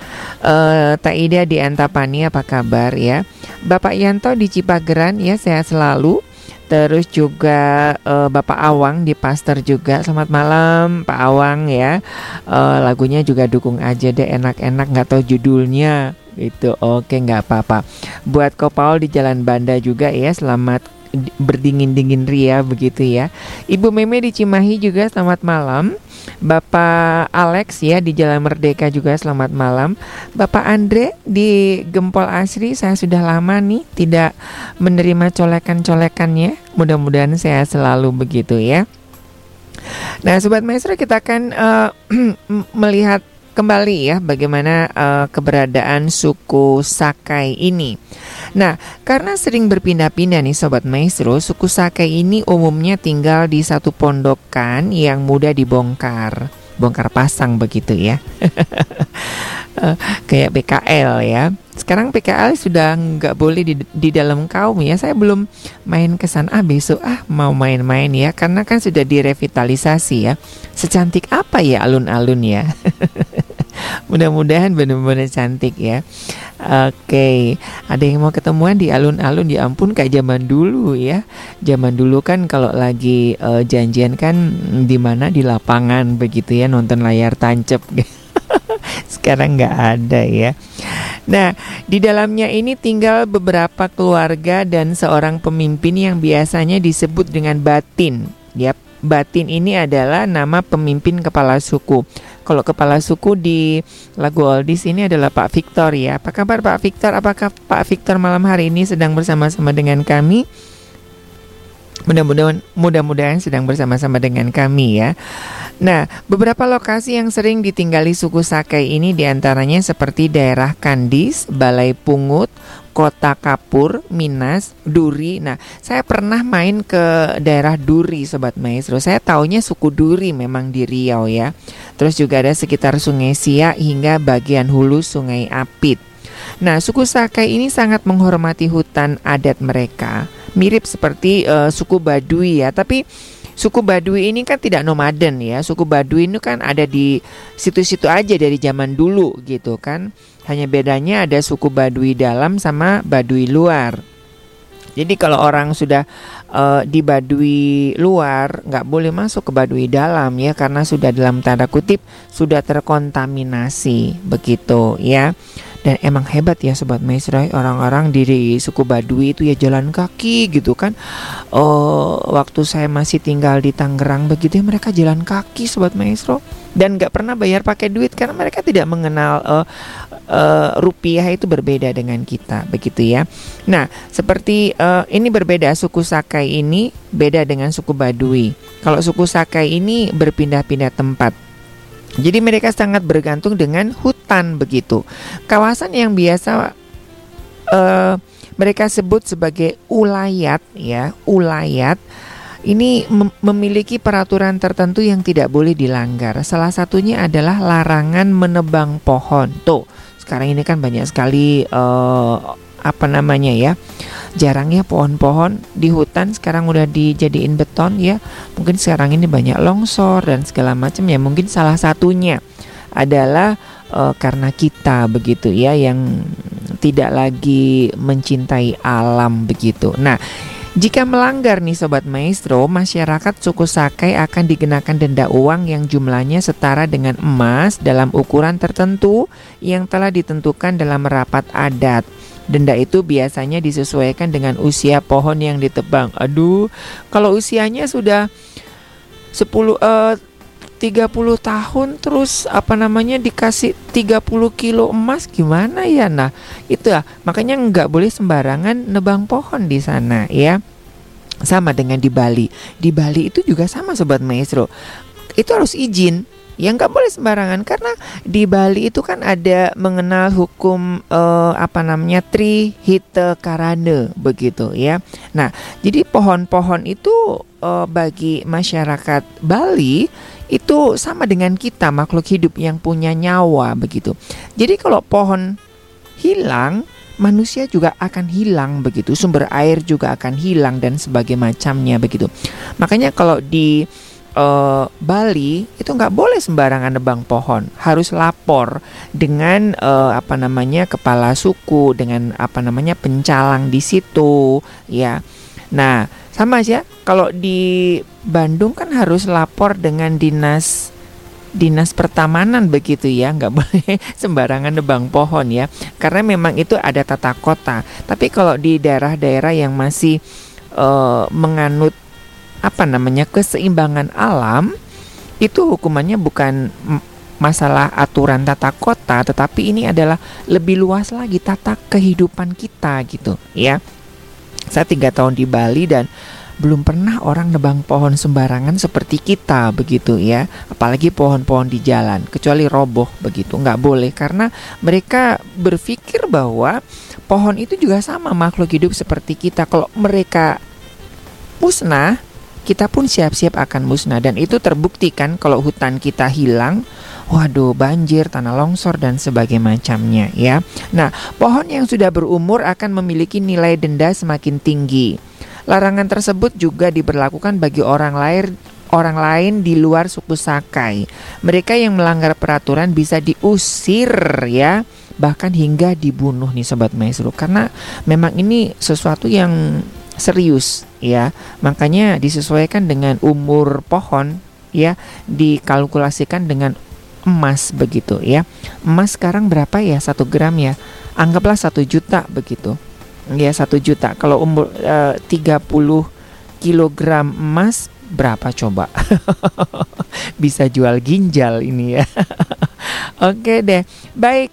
Uh, Taida di Antapani apa kabar ya? Bapak Yanto di Cipageran ya, sehat selalu. Terus juga uh, Bapak Awang di Pasteur juga. Selamat malam Pak Awang ya. Uh, lagunya juga dukung aja deh, enak-enak, nggak tahu judulnya gitu. Oke nggak apa-apa. Buat Kopal di Jalan Banda juga ya, selamat berdingin-dingin ria begitu ya. Ibu Meme di Cimahi juga selamat malam. Bapak Alex ya di Jalan Merdeka juga selamat malam. Bapak Andre di Gempol Asri, saya sudah lama nih tidak menerima colekan-colekannya. Mudah-mudahan sehat selalu begitu ya. Nah Sobat Maestro, kita akan uh, melihat kembali ya bagaimana uh, keberadaan suku Sakai ini. Nah, karena sering berpindah-pindah nih Sobat Maestro, suku Sakai ini umumnya tinggal di satu pondokan yang mudah dibongkar, bongkar pasang begitu ya. uh, kayak P K L ya. Sekarang P K L sudah nggak boleh di, di dalam kaum ya. Saya belum main kesan ah besok ah mau main-main ya, karena kan sudah direvitalisasi ya. Secantik apa ya alun-alun ya. Mudah-mudahan benar-benar cantik ya. Oke, ada yang mau ketemuan di alun-alun? Ya ampun, kayak zaman dulu ya. Zaman dulu kan kalau lagi uh, janjian kan di mana, di lapangan begitu ya, nonton layar tancep. Sekarang nggak ada ya. Nah, di dalamnya ini tinggal beberapa keluarga dan seorang pemimpin yang biasanya disebut dengan batin. Yap, batin ini adalah nama pemimpin kepala suku. Kalau kepala suku di lagu oldies ini adalah Pak Victor ya. Apa kabar Pak Victor? Apakah Pak Victor malam hari ini sedang bersama-sama dengan kami? Mudah-mudahan, mudah-mudahan sedang bersama-sama dengan kami ya. Nah, beberapa lokasi yang sering ditinggali suku Sakai ini diantaranya seperti daerah Kandis, Balai Pungut, Kota Kapur, Minas, Duri. Nah, saya pernah main ke daerah Duri, Sobat Maestro. Saya taunya suku Duri memang di Riau ya. Terus juga ada sekitar Sungai Sia hingga bagian hulu Sungai Apit. Nah, suku Sakai ini sangat menghormati hutan adat mereka. Mirip seperti uh, suku Baduy ya, tapi suku Baduy ini kan tidak nomaden ya. Suku Baduy itu kan ada di situ-situ aja dari zaman dulu gitu kan. Hanya bedanya ada suku Baduy dalam sama Baduy luar. Jadi kalau orang sudah uh, di Baduy luar nggak boleh masuk ke Baduy dalam ya, karena sudah dalam tanda kutip sudah terkontaminasi begitu ya. Dan emang hebat ya Sobat Maestro, orang-orang di suku Baduy itu ya jalan kaki gitu kan. Oh, waktu saya masih tinggal di Tangerang begitu ya, mereka jalan kaki Sobat Maestro. Dan gak pernah bayar pakai duit karena mereka tidak mengenal uh, uh, rupiah itu berbeda dengan kita begitu ya. Nah seperti uh, ini berbeda, suku Sakai ini beda dengan suku Baduy. Kalau suku Sakai ini berpindah-pindah tempat. Jadi mereka sangat bergantung dengan hutan begitu. Kawasan yang biasa uh, mereka sebut sebagai ulayat ya, ulayat ini mem- memiliki peraturan tertentu yang tidak boleh dilanggar. Salah satunya adalah larangan menebang pohon. Tuh, sekarang ini kan banyak sekali uh, apa namanya ya? Jarangnya pohon-pohon di hutan sekarang udah dijadiin beton ya. Mungkin sekarang ini banyak longsor dan segala macam ya. Mungkin salah satunya adalah e, karena kita begitu ya, yang tidak lagi mencintai alam begitu. Nah, jika melanggar nih Sobat Maestro, masyarakat suku Sakai akan dikenakan denda uang yang jumlahnya setara dengan emas dalam ukuran tertentu yang telah ditentukan dalam rapat adat. Denda itu biasanya disesuaikan dengan usia pohon yang ditebang. Aduh, kalau usianya sudah sepuluh eh, tiga puluh tahun terus apa namanya dikasih tiga puluh kilo emas gimana ya? Nah, itu lah. Makanya enggak boleh sembarangan nebang pohon di sana ya. Sama dengan di Bali. Di Bali itu juga sama Sobat Maestro. Itu harus izin. Ya nggak boleh sembarangan karena di Bali itu kan ada mengenal hukum eh, apa namanya Tri Hita Karana begitu ya. Nah jadi pohon-pohon itu eh, bagi masyarakat Bali itu sama dengan kita, makhluk hidup yang punya nyawa begitu. Jadi kalau pohon hilang, manusia juga akan hilang begitu, sumber air juga akan hilang dan sebagainya macamnya begitu. Makanya kalau di Uh, Bali itu nggak boleh sembarangan nebang pohon, harus lapor dengan uh, apa namanya kepala suku, dengan apa namanya pencalang di situ ya. Nah sama aja kalau di Bandung kan harus lapor dengan dinas dinas pertamanan begitu ya, nggak boleh sembarangan nebang pohon ya, karena memang itu ada tata kota. Tapi kalau di daerah-daerah yang masih uh, menganut apa namanya keseimbangan alam, itu hukumannya bukan masalah aturan tata kota, tetapi ini adalah lebih luas lagi, tata kehidupan kita gitu ya. Saya tiga tahun di Bali dan belum pernah orang nebang pohon sembarangan seperti kita begitu ya. Apalagi pohon-pohon di jalan, kecuali roboh begitu, nggak boleh. Karena mereka berpikir bahwa pohon itu juga sama makhluk hidup seperti kita. Kalau mereka musnah, kita pun siap-siap akan musnah. Dan itu terbuktikan kalau hutan kita hilang, waduh banjir, tanah longsor dan sebagainya macamnya ya. Nah pohon yang sudah berumur akan memiliki nilai denda semakin tinggi. Larangan tersebut juga diberlakukan bagi orang lain, orang lain di luar suku Sakai. Mereka yang melanggar peraturan bisa diusir ya, bahkan hingga dibunuh nih Sobat Maestro, karena memang ini sesuatu yang serius ya. Makanya disesuaikan dengan umur pohon ya, dikalkulasikan dengan emas begitu ya. Emas sekarang berapa ya satu gram ya? Anggaplah satu juta begitu. Ya satu juta. Kalau umur uh, tiga puluh kilogram emas berapa coba? Bisa jual ginjal ini ya. Oke deh. Baik.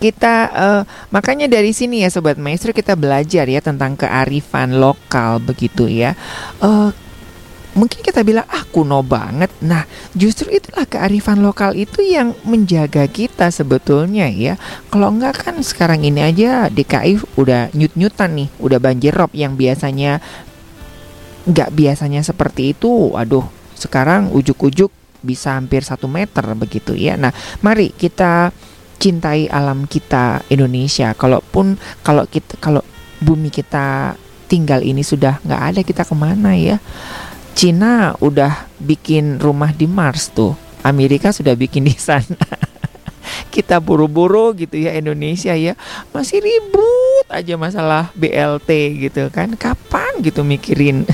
Kita uh, makanya dari sini ya Sobat Maestro, kita belajar ya tentang kearifan lokal begitu ya. Uh, Mungkin kita bilang, ah kuno banget. Nah justru itulah kearifan lokal itu yang menjaga kita sebetulnya ya. Kalau enggak kan sekarang ini aja D K I udah nyut-nyutan nih, udah banjir rob yang biasanya enggak biasanya seperti itu. Aduh sekarang ujuk-ujuk bisa hampir satu meter begitu ya. Nah mari kita cintai alam kita Indonesia. Kalaupun kalau kita kalau bumi kita tinggal ini sudah enggak ada, kita kemana ya? Cina udah bikin rumah di Mars tuh, Amerika sudah bikin di sana. Kita buru-buru gitu ya Indonesia ya, masih ribut aja masalah B L T gitu kan. Kapan gitu mikirin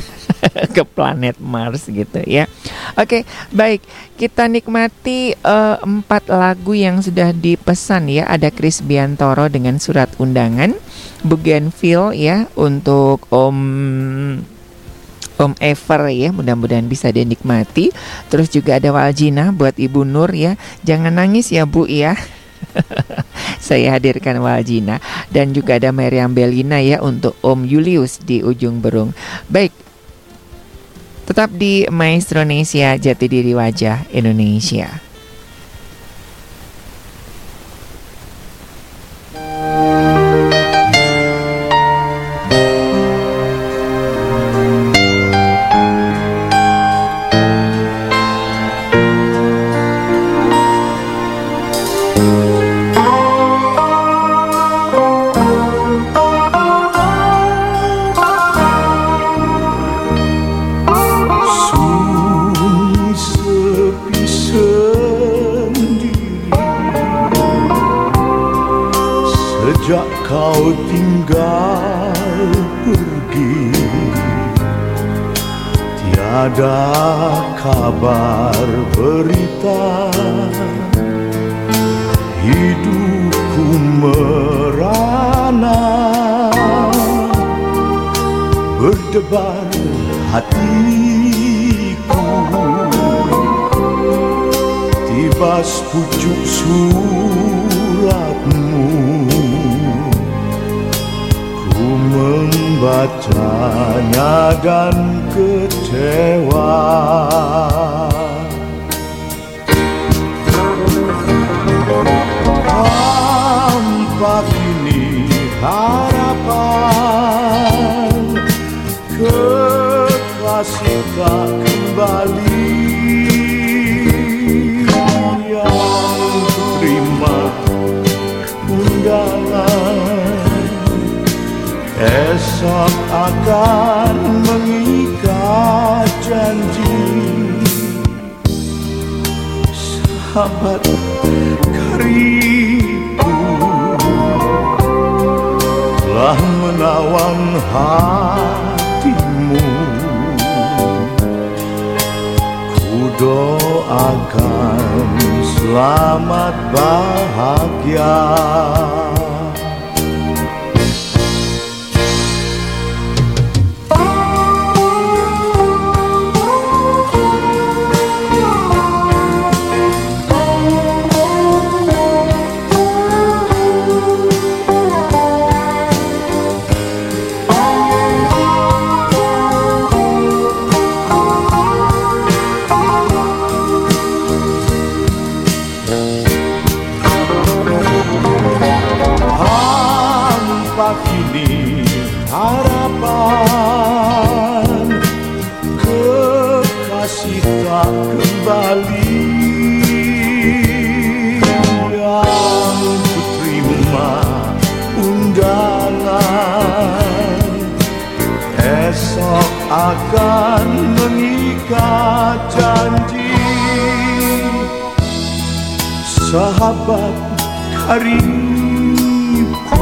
ke planet Mars gitu ya. Oke, baik. Kita nikmati uh, empat lagu yang sudah dipesan ya. Ada Kris Biantoro dengan Surat Undangan, Bougainville ya untuk Om Om Ever ya, mudah-mudahan bisa dinikmati. Terus juga ada Waljina buat Ibu Nur ya, jangan nangis ya Bu ya. Saya hadirkan Waljina. Dan juga ada Meriam Bellina ya untuk Om Julius di ujung Berung. Baik, tetap di Maestronesia, jati diri wajah Indonesia. Sahabat hariku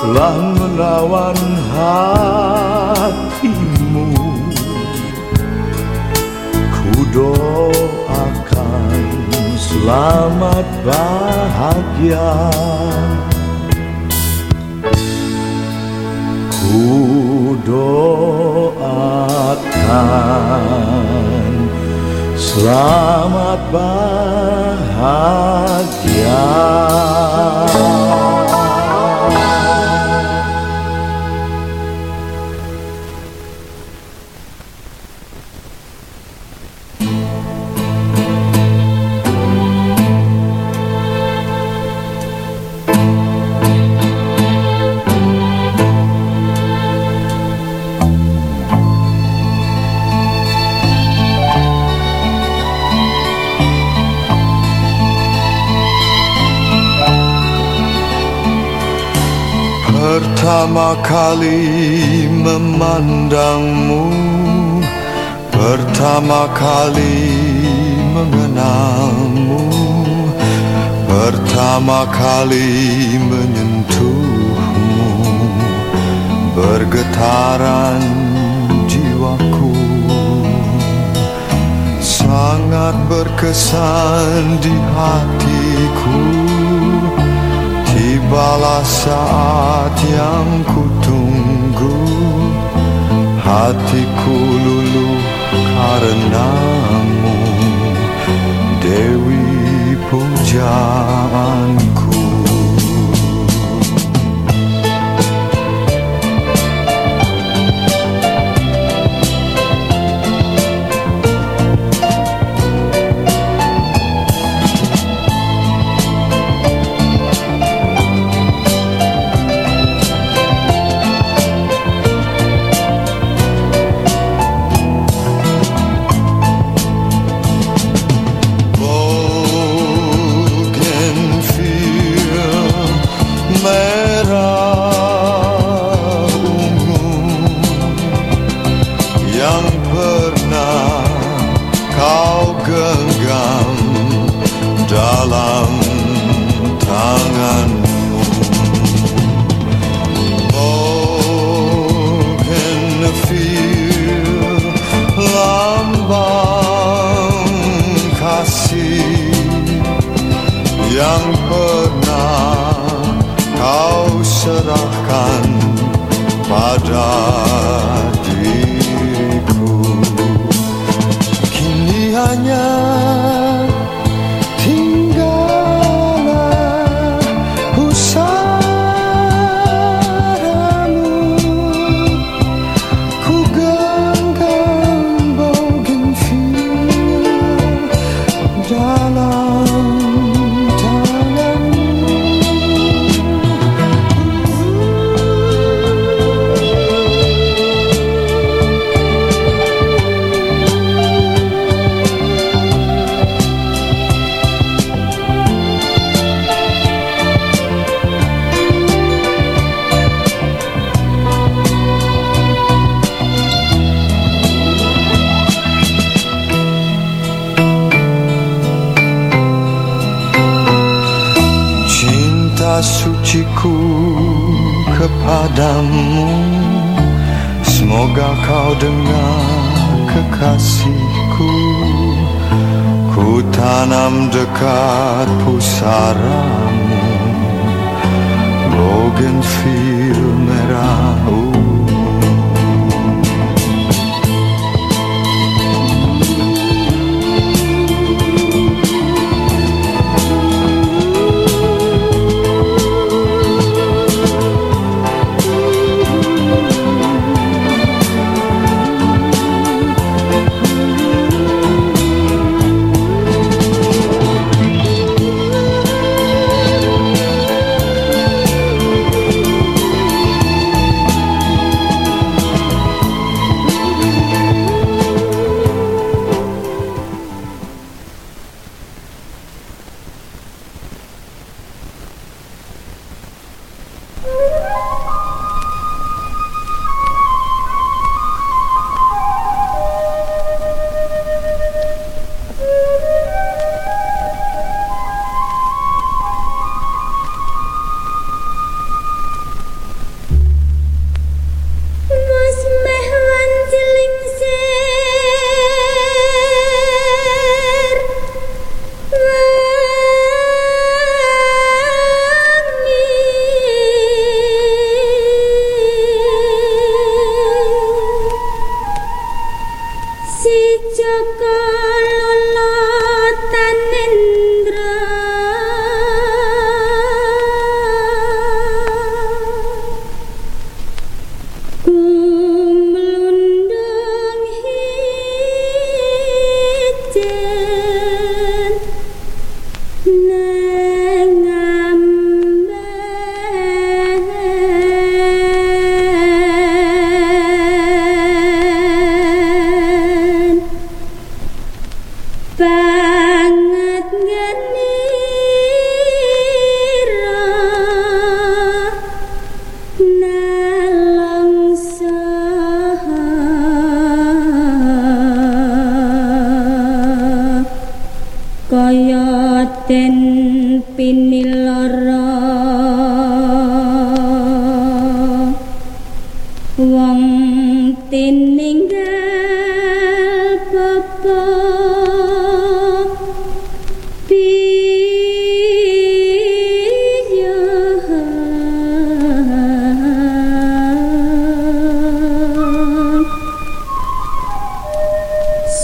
telah melawan hatimu. Ku doakan selamat bahagia. Ku doakan selamat bahagia. Pertama kali memandangmu, pertama kali mengenalmu, pertama kali menyentuhmu, bergetaran jiwaku, sangat berkesan di hatiku. Tibalah saat yang kutunggu, hatiku luluh karenamu, Dewi pujaanku. Suciku kepadamu, semoga kau dengar kekasihku. Ku tanam dekat pusaramu bougainville merah ungu. pinilara wong tininggal bapak piyahan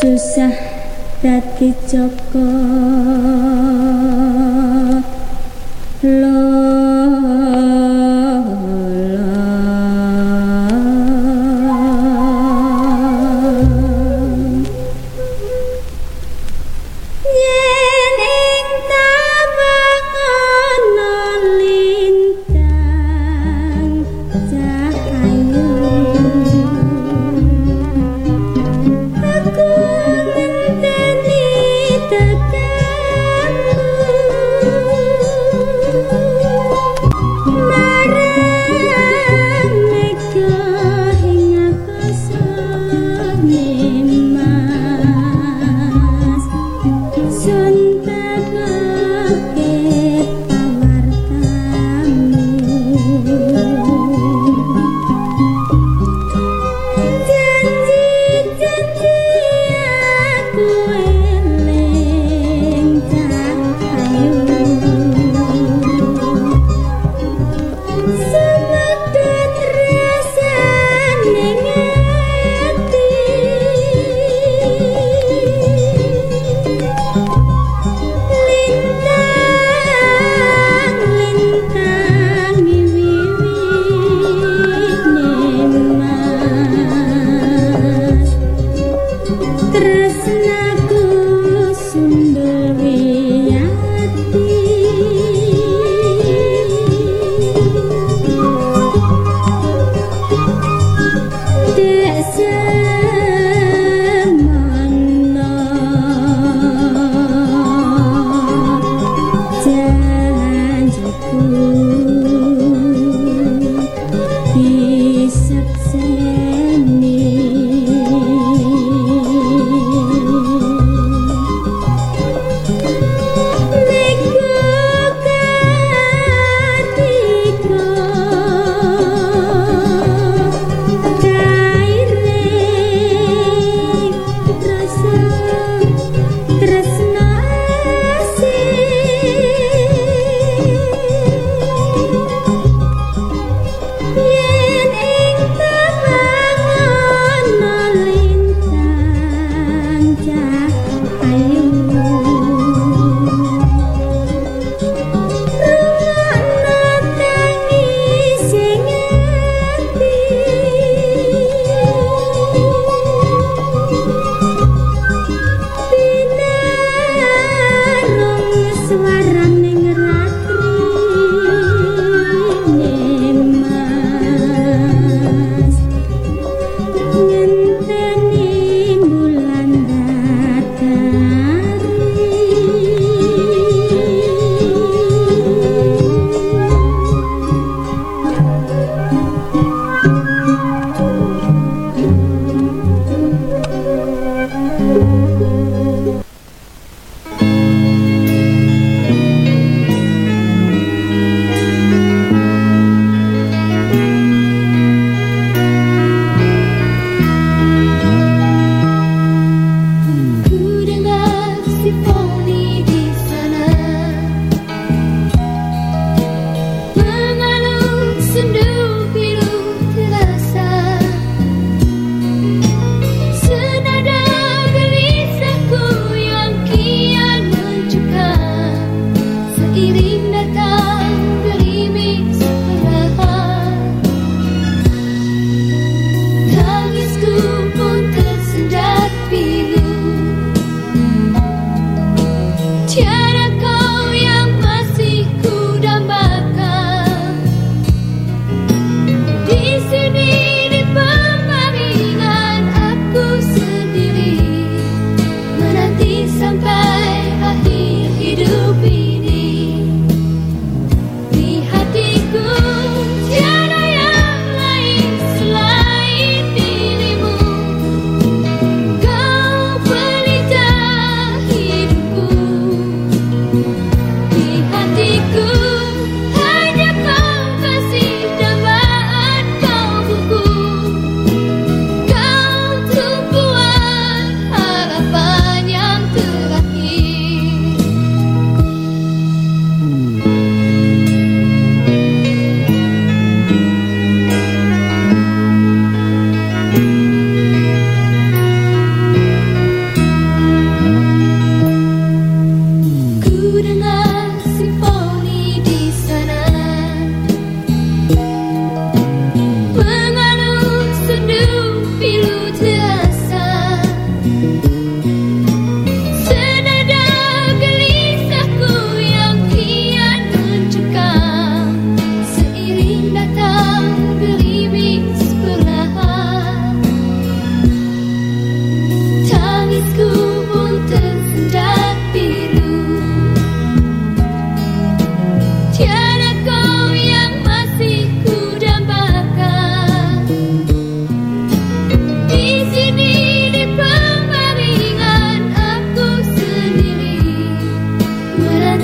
susah dadi joko Terima kasih.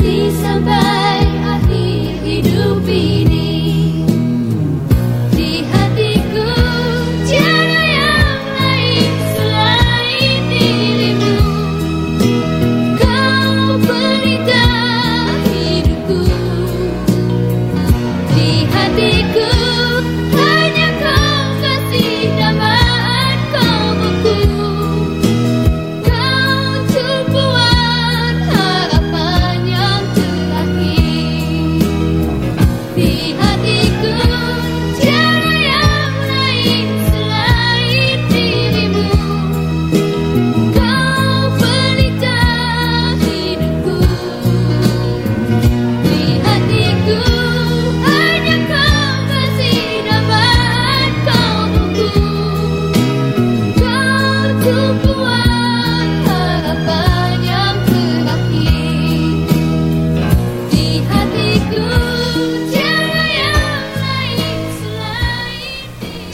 kasih sampai akhir hidup ini. Di hatiku tiada yang lain selain dirimu. Kau pelita hidupku. Di hatiku hanya kau kasih damai kau buku.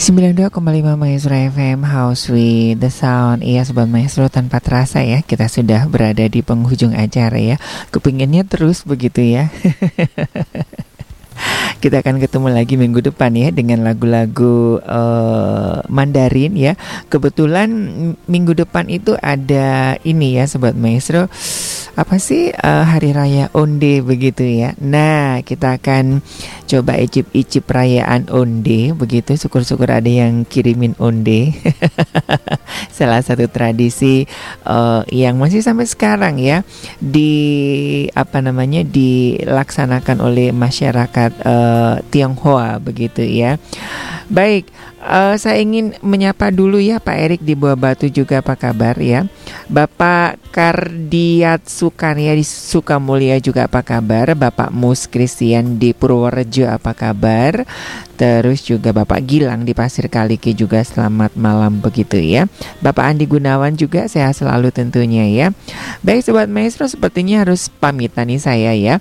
sembilan puluh dua koma lima Maestro F M House with the Sound. Iya Sobat Maestro, tanpa terasa ya kita sudah berada di penghujung acara ya. Kepinginnya terus begitu ya. Kita akan ketemu lagi minggu depan ya dengan lagu-lagu uh, Mandarin ya. Kebetulan minggu depan itu ada ini ya Sobat Maestro, apa sih uh, Hari Raya Onde begitu ya. Nah kita akan coba icip-icip perayaan Onde begitu. Syukur-syukur ada yang kirimin Onde. Salah satu tradisi uh, yang masih sampai sekarang ya di apa namanya dilaksanakan oleh masyarakat uh, Tionghoa begitu ya. Baik, uh, saya ingin menyapa dulu ya Pak Erik di Buah Batu juga, apa kabar ya. Bapak Kardiat Sukarya di Sukamulia juga apa kabar. Bapak Mus Christian di Purworejo apa kabar. Terus juga Bapak Gilang di Pasir Kaliki juga selamat malam begitu ya. Bapak Andi Gunawan juga sehat selalu tentunya ya. Baik Sobat Maestro, sepertinya harus pamitan nih saya ya.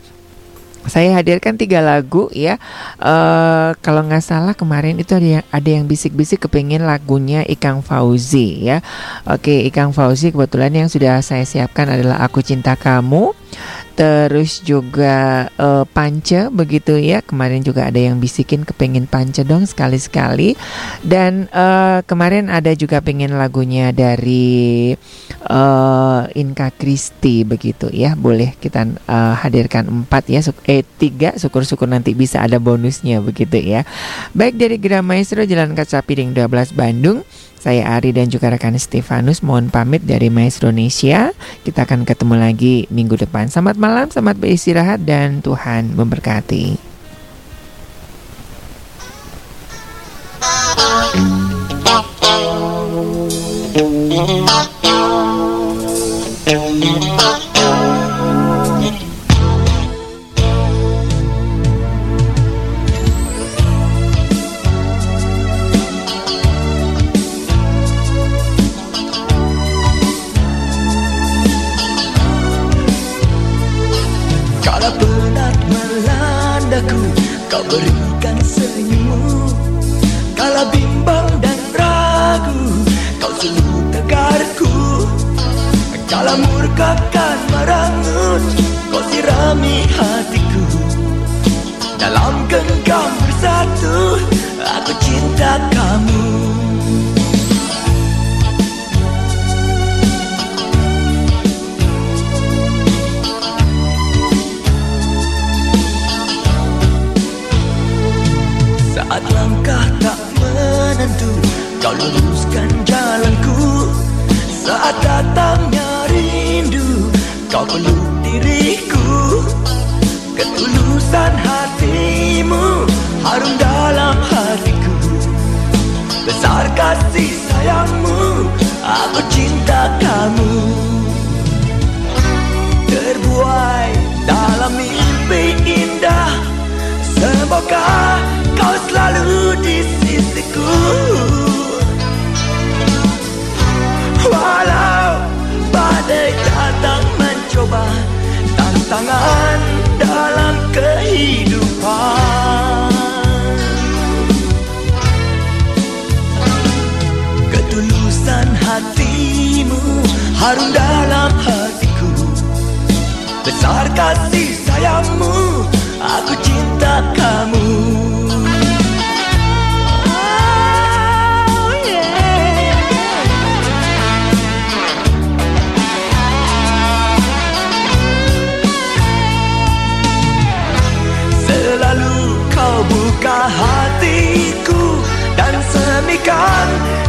Saya hadirkan tiga lagu ya. Uh, kalau nggak salah kemarin itu ada yang ada yang bisik-bisik kepingin lagunya Ikang Fauzi ya. Oke, Ikang Fauzi kebetulan yang sudah saya siapkan adalah Aku Cinta Kamu. Terus juga uh, Pance begitu ya. Kemarin juga ada yang bisikin kepingin Pance dong sekali-sekali. Dan uh, kemarin ada juga pengen lagunya dari uh, Inka Christie begitu ya. Boleh kita uh, hadirkan empat ya, Eh tiga syukur-syukur nanti bisa ada bonusnya begitu ya. Baik dari Gerah Maestro Jalan Kacapiring dua belas Bandung, saya Ari dan juga rekan Stefanus mohon pamit dari Maestronesia. Kita akan ketemu lagi minggu depan. Selamat malam, selamat beristirahat dan Tuhan memberkati. Harum dalam hatiku, besar kasih. bisikan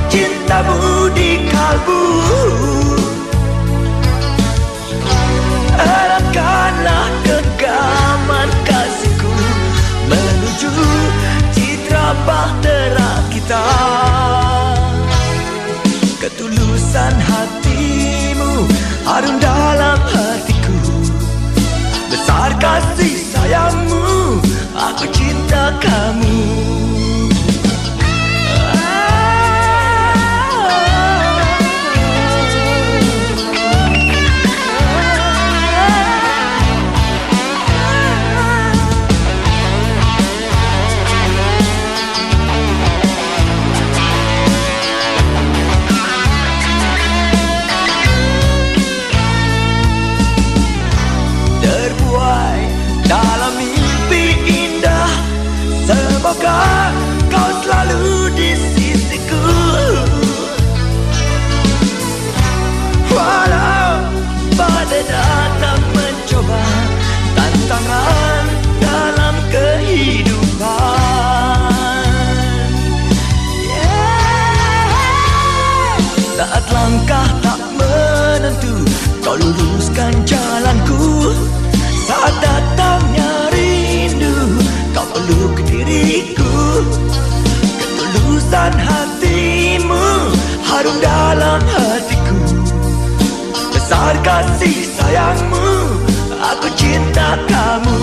cintamu di kalbu. Eratkanlah genggaman kasihku menuju citra bahtera kita. Ketulusan hatimu harum dalam hatiku, besar kasih sayangmu, aku cinta kamu. Semoga kau selalu di sisiku, walau badai datang mencoba tantangan dalam kehidupan. Yeah. Saat langkah tak menentu, kau luruskan jalanku. Saat datangnya peluk diriku, ketulusan hatimu harum dalam hatiku, besar kasih sayangmu, aku cinta kamu.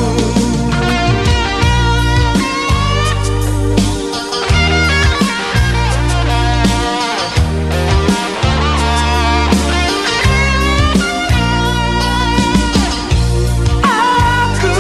Aku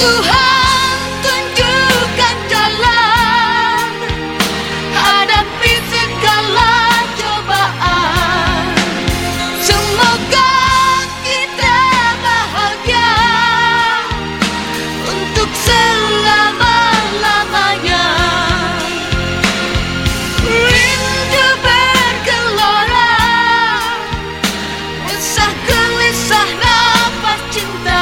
Tuhan tunjukkan jalan, hadapi segala cobaan. Semoga kita bahagia untuk selama-lamanya. Rindu bergelora, resah gelisah napas cinta.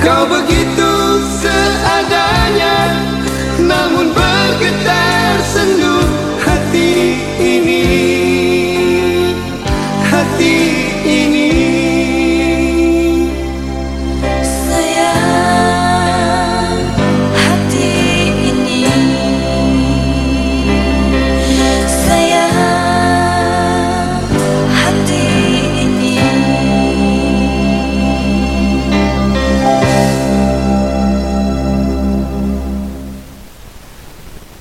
Kau